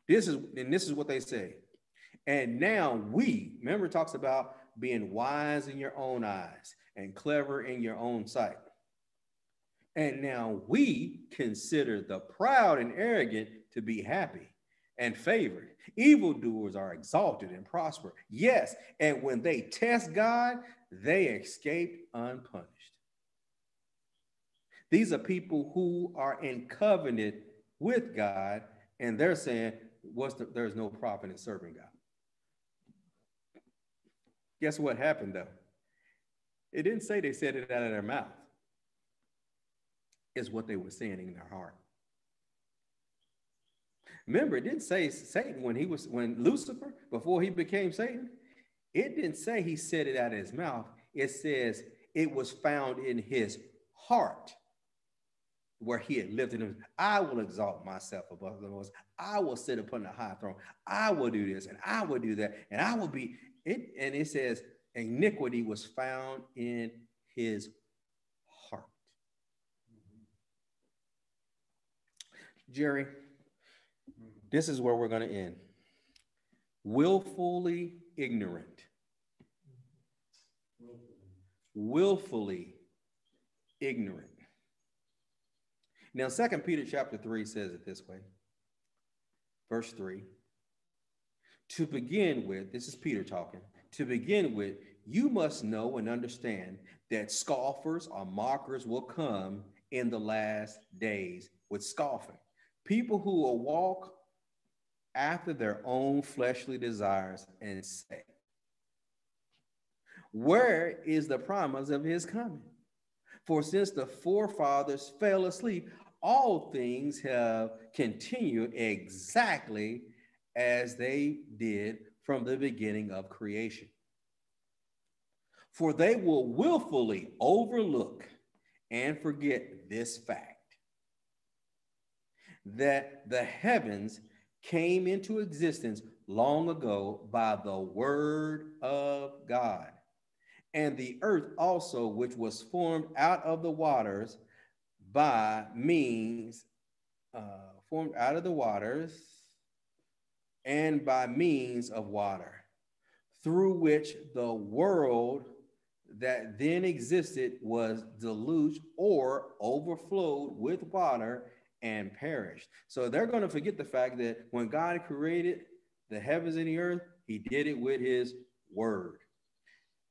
This is what they say. And now we, remember, it talks about being wise in your own eyes and clever in your own sight. And now we consider the proud and arrogant to be happy and favored. Evildoers are exalted and prosper. Yes, and when they test God, they escape unpunished. These are people who are in covenant with God, and they're saying, there's no profit in serving God. Guess what happened, though? It didn't say they said it out of their mouth. It's what they were saying in their heart. Remember, it didn't say Satan when Lucifer, before he became Satan, it didn't say he said it out of his mouth. It says it was found in his heart where he had lifted him. I will exalt myself above the most. I will sit upon the high throne. I will do this and I will do that. And I will be it. And it says iniquity was found in his heart. Jerry, this is where we're going to end. Willfully ignorant. Willfully ignorant. Now, 2 Peter chapter 3 says it this way. Verse 3. To begin with, this is Peter talking. To begin with, you must know and understand that scoffers or mockers will come in the last days with scoffing. People who will walk after their own fleshly desires and say, where is the promise of his coming? For since the forefathers fell asleep, all things have continued exactly as they did from the beginning of creation. For they will willfully overlook and forget this fact, that the heavens came into existence long ago by the word of God, and the earth also, which was formed out of the waters by means, formed out of the waters and by means of water, through which the world that then existed was deluged or overflowed with water and perished. So they're going to forget the fact that when God created the heavens and the earth, he did it with his word.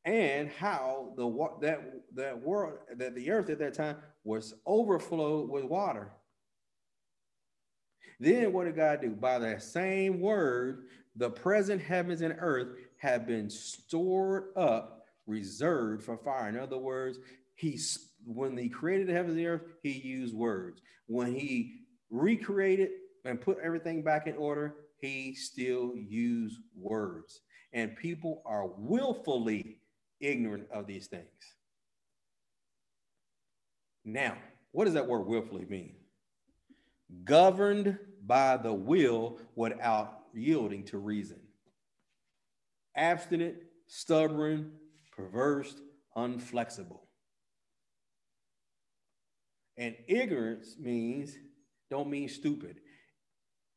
And how the earth at that time was overflowed with water. Then what did God do? By that same word, the present heavens and earth have been stored up, reserved for fire. In other words, when he created the heavens and the earth, he used words. When he recreated and put everything back in order, he still used words. And people are willfully ignorant of these things. Now, what does that word willfully mean? Governed by the will without yielding to reason. Abstinent, stubborn, perverse, unflexible. And ignorance means, don't mean stupid.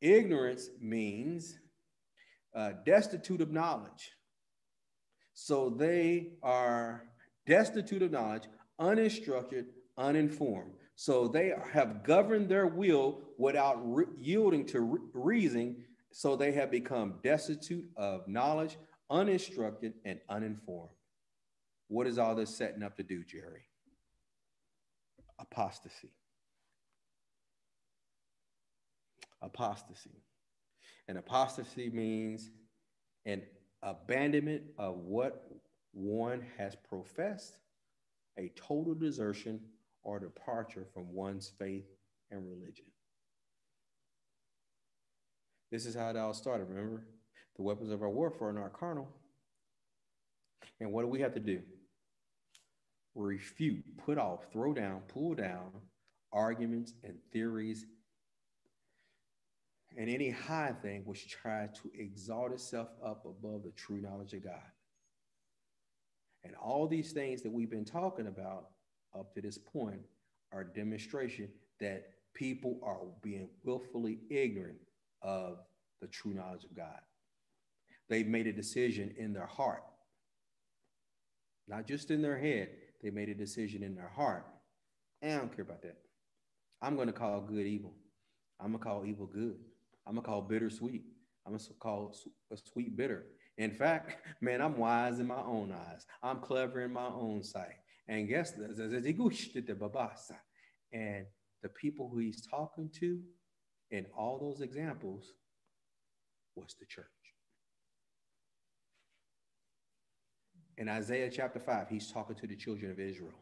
Ignorance means destitute of knowledge. So they are destitute of knowledge, uninstructed, uninformed. So they have governed their will without yielding to reason. So they have become destitute of knowledge, uninstructed, and uninformed. What is all this setting up to do, Jerry? Apostasy. Apostasy. And apostasy means an abandonment of what one has professed, a total desertion or departure from one's faith and religion. This is how it all started, remember? The weapons of our warfare are not carnal. And what do we have to do? Refute, put off, throw down, pull down arguments and theories and any high thing which tries to exalt itself up above the true knowledge of God. And all these things that we've been talking about up to this point are a demonstration that people are being willfully ignorant of the true knowledge of God. They've made a decision in their heart, not just in their head. They made a decision in their heart. And I don't care about that. I'm going to call good evil. I'm going to call evil good. I'm gonna call bitter sweet. I'm gonna call a sweet bitter. In fact, man, I'm wise in my own eyes. I'm clever in my own sight. And guess the and the people who he's talking to in all those examples was the church. In Isaiah chapter 5, he's talking to the children of Israel.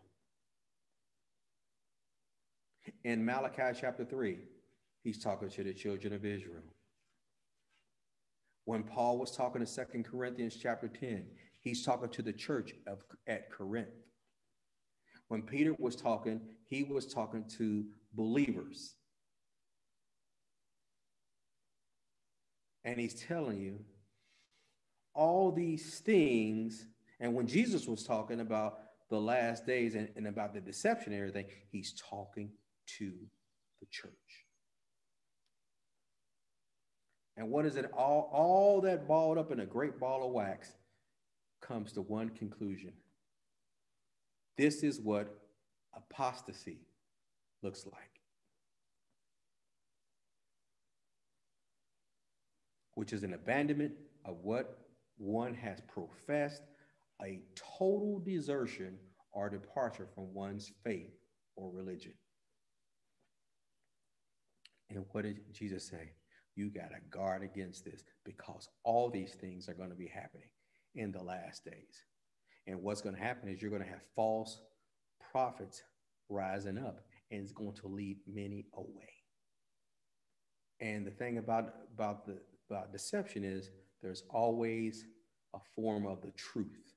In Malachi chapter 3, he's talking to the children of Israel. When Paul was talking to 2 Corinthians chapter 10, he's talking to the church at Corinth. When Peter was talking, he was talking to believers. And he's telling you all these things. And when Jesus was talking about the last days and about the deception and everything, he's talking to the church. And what is it? All that balled up in a great ball of wax comes to one conclusion. This is what apostasy looks like. Which is an abandonment of what one has professed, a total desertion or departure from one's faith or religion. And what did Jesus say? You got to guard against this, because all these things are going to be happening in the last days. And what's going to happen is you're going to have false prophets rising up, and it's going to lead many away. And the thing about deception is there's always a form of the truth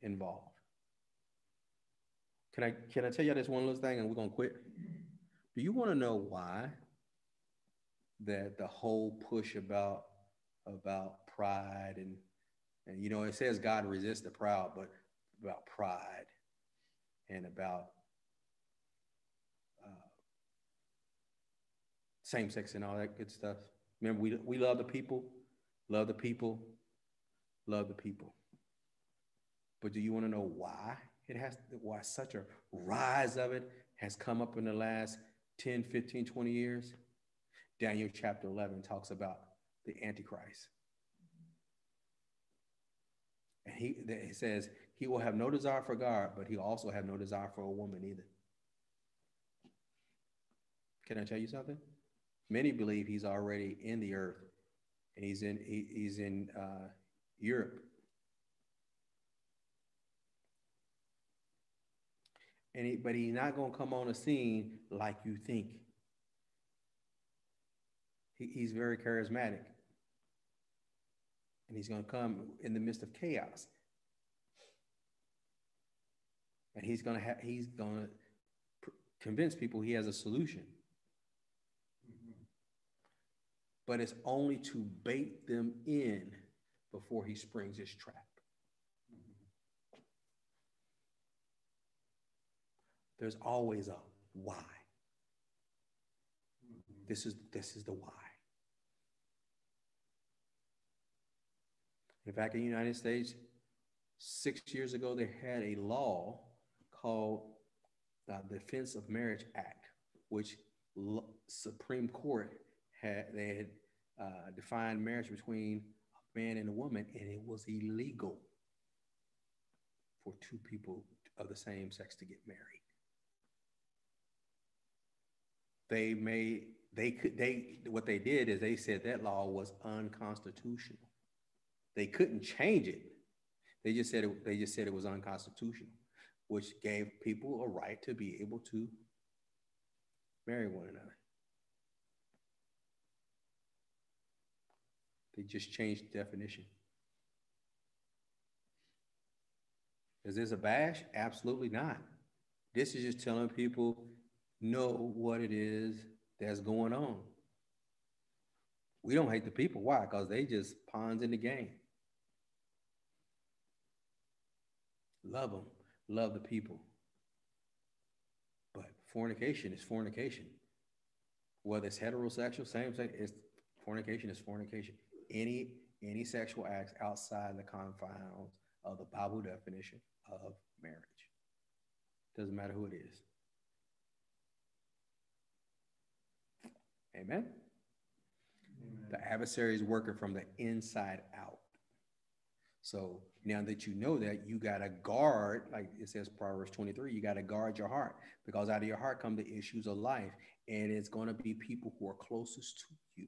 involved. Can I tell you this one little thing, and we're going to quit? Do you want to know why that the whole push about pride and you know, it says God resists the proud, but about pride and about same sex and all that good stuff. Remember, we love the people, love the people, love the people. But do you want to know why it has, why such a rise of it has come up in the last 10, 15, 20 years? Daniel chapter 11 talks about the Antichrist. And it says he will have no desire for God, but he'll also have no desire for a woman either. Can I tell you something? Many believe he's already in the earth, and he's in Europe. And but he's not going to come on a scene like you think. He's very charismatic. And he's going to come in the midst of chaos. And he's going to convince people he has a solution. But it's only to bait them in before he springs his trap. There's always a why. This is the why. In fact, in the United States, 6 years ago, they had a law called the Defense of Marriage Act, which Supreme Court had defined marriage between a man and a woman, and it was illegal for two people of the same sex to get married. What they did is they said that law was unconstitutional. They couldn't change it. They just said it was unconstitutional, which gave people a right to be able to marry one another. They just changed the definition. Is this a bash? Absolutely not. This is just telling people know what it is that's going on. We don't hate the people. Why? Because they just pawns in the game. Love them. Love the people. But fornication is fornication. Whether it's heterosexual, same sex, fornication is fornication. Any sexual acts outside the confines of the Bible definition of marriage. Doesn't matter who it is. Amen? Amen. The adversary is working from the inside out. So now that you know that, you got to guard, like it says Proverbs 23, you got to guard your heart, because out of your heart come the issues of life, and it's going to be people who are closest to you.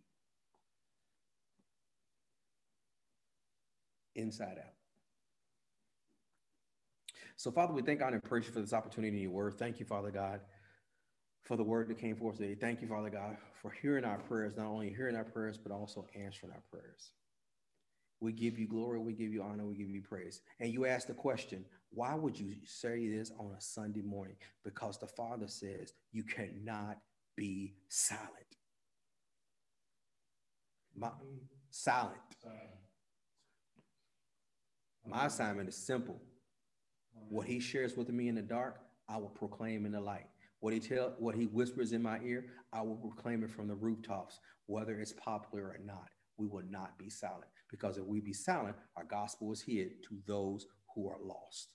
Inside out. So, Father, we thank God and praise you for this opportunity in your word. Thank you, Father God, for the word that came forth today. Thank you, Father God, for hearing our prayers, not only hearing our prayers, but also answering our prayers. We give you glory, we give you honor, we give you praise. And you ask the question, why would you say this on a Sunday morning? Because the Father says you cannot be silent. My assignment is simple. What he shares with me in the dark, I will proclaim in the light. What he whispers in my ear, I will proclaim it from the rooftops, whether it's popular or not. We will not be silent, because if we be silent, our gospel is hid to those who are lost.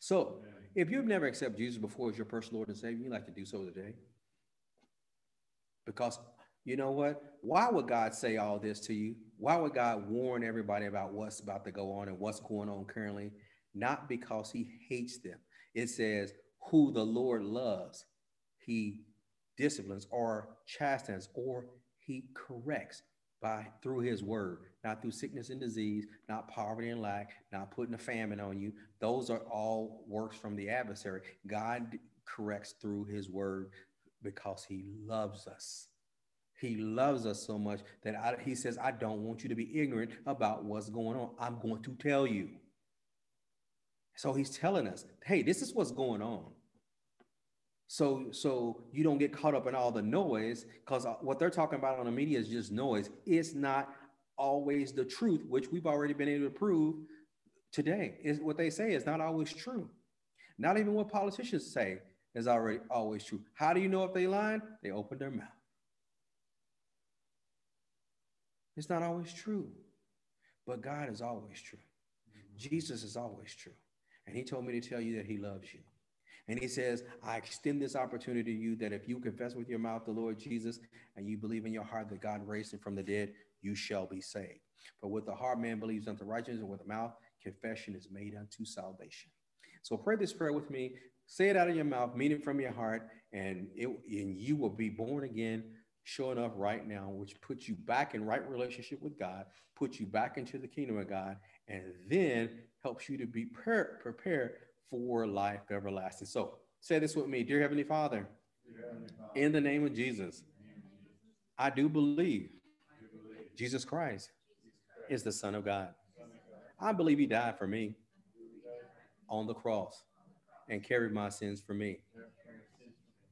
So, if you've never accepted Jesus before as your personal Lord and Savior, you'd like to do so today. Because you know what? Why would God say all this to you? Why would God warn everybody about what's about to go on and what's going on currently? Not because he hates them. It says, who the Lord loves, he disciplines or chastens, or he corrects through his word, not through sickness and disease, not poverty and lack, not putting a famine on you. Those are all works from the adversary. God corrects through his word because he loves us. He loves us so much that he says, I don't want you to be ignorant about what's going on. I'm going to tell you. So he's telling us, hey, this is what's going on. So you don't get caught up in all the noise, because what they're talking about on the media is just noise. It's not always the truth, which we've already been able to prove today. Is what they say is not always true. Not even what politicians say is already always true. How do you know if they lying? They open their mouth. It's not always true, but God is always true. Jesus is always true. And he told me to tell you that he loves you. And he says, I extend this opportunity to you that if you confess with your mouth the Lord Jesus and you believe in your heart that God raised him from the dead, you shall be saved. But with the heart man believes unto righteousness, and with the mouth confession is made unto salvation. So pray this prayer with me. Say it out of your mouth, mean it from your heart, and you will be born again. Sure enough, right now, which puts you back in right relationship with God, puts you back into the kingdom of God, and then helps you to be prepared for life everlasting. So say this with me. Dear Heavenly Father, in the name of Jesus, I do believe Jesus Christ is the Son of God. I believe he died for me on the cross and carried my sins for me.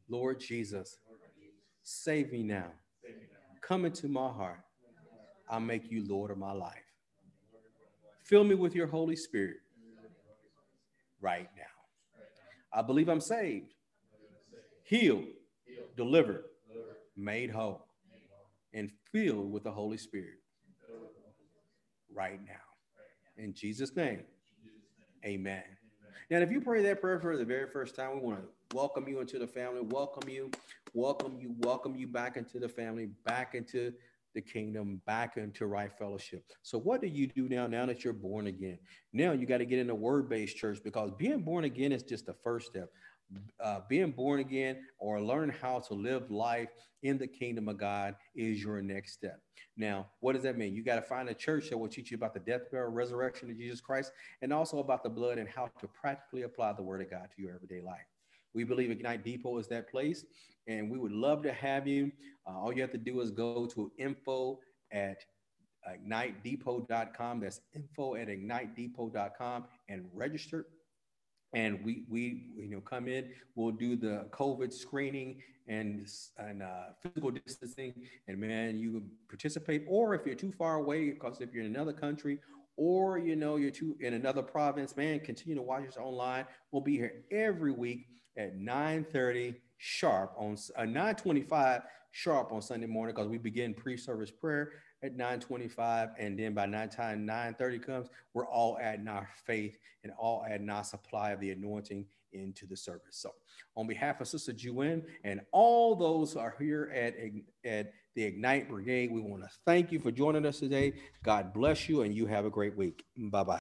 Lord Jesus, save me now. Come into my heart. I make you Lord of my life. Fill me with your Holy Spirit right now. I believe I'm saved, healed, delivered, made whole, and filled with the Holy Spirit right now. In Jesus' name, amen. Now, if you pray that prayer for the very first time, we want to welcome you into the family, welcome you back into the family, back into the kingdom, back into right fellowship. So what do you do now that you're born again? Now you got to get in a word-based church, because being born again is just the first step. Being born again or learn how to live life in the kingdom of God is your next step. Now, what does that mean? You got to find a church that will teach you about the death, burial, resurrection of Jesus Christ, and also about the blood and how to practically apply the word of God to your everyday life. We believe Ignite Depot is that place, and we would love to have you. All you have to do is go to info@ignitedepot.com. That's info@ignitedepot.com and register. And we come in. We'll do the COVID screening and physical distancing. And man, you can participate. Or if you're too far away, because if you're in another country, or you're too in another province, man, continue to watch us online. We'll be here every week at 9:30 sharp on 9:25 sharp on Sunday morning, because we begin pre-service prayer at 9:25, and then by 9:30 comes, we're all adding our faith and all adding our supply of the anointing into the service. So on behalf of Sister Juen and all those who are here at the Ignite Brigade, we want to thank you for joining us today. God bless you, and you have a great week. Bye-bye.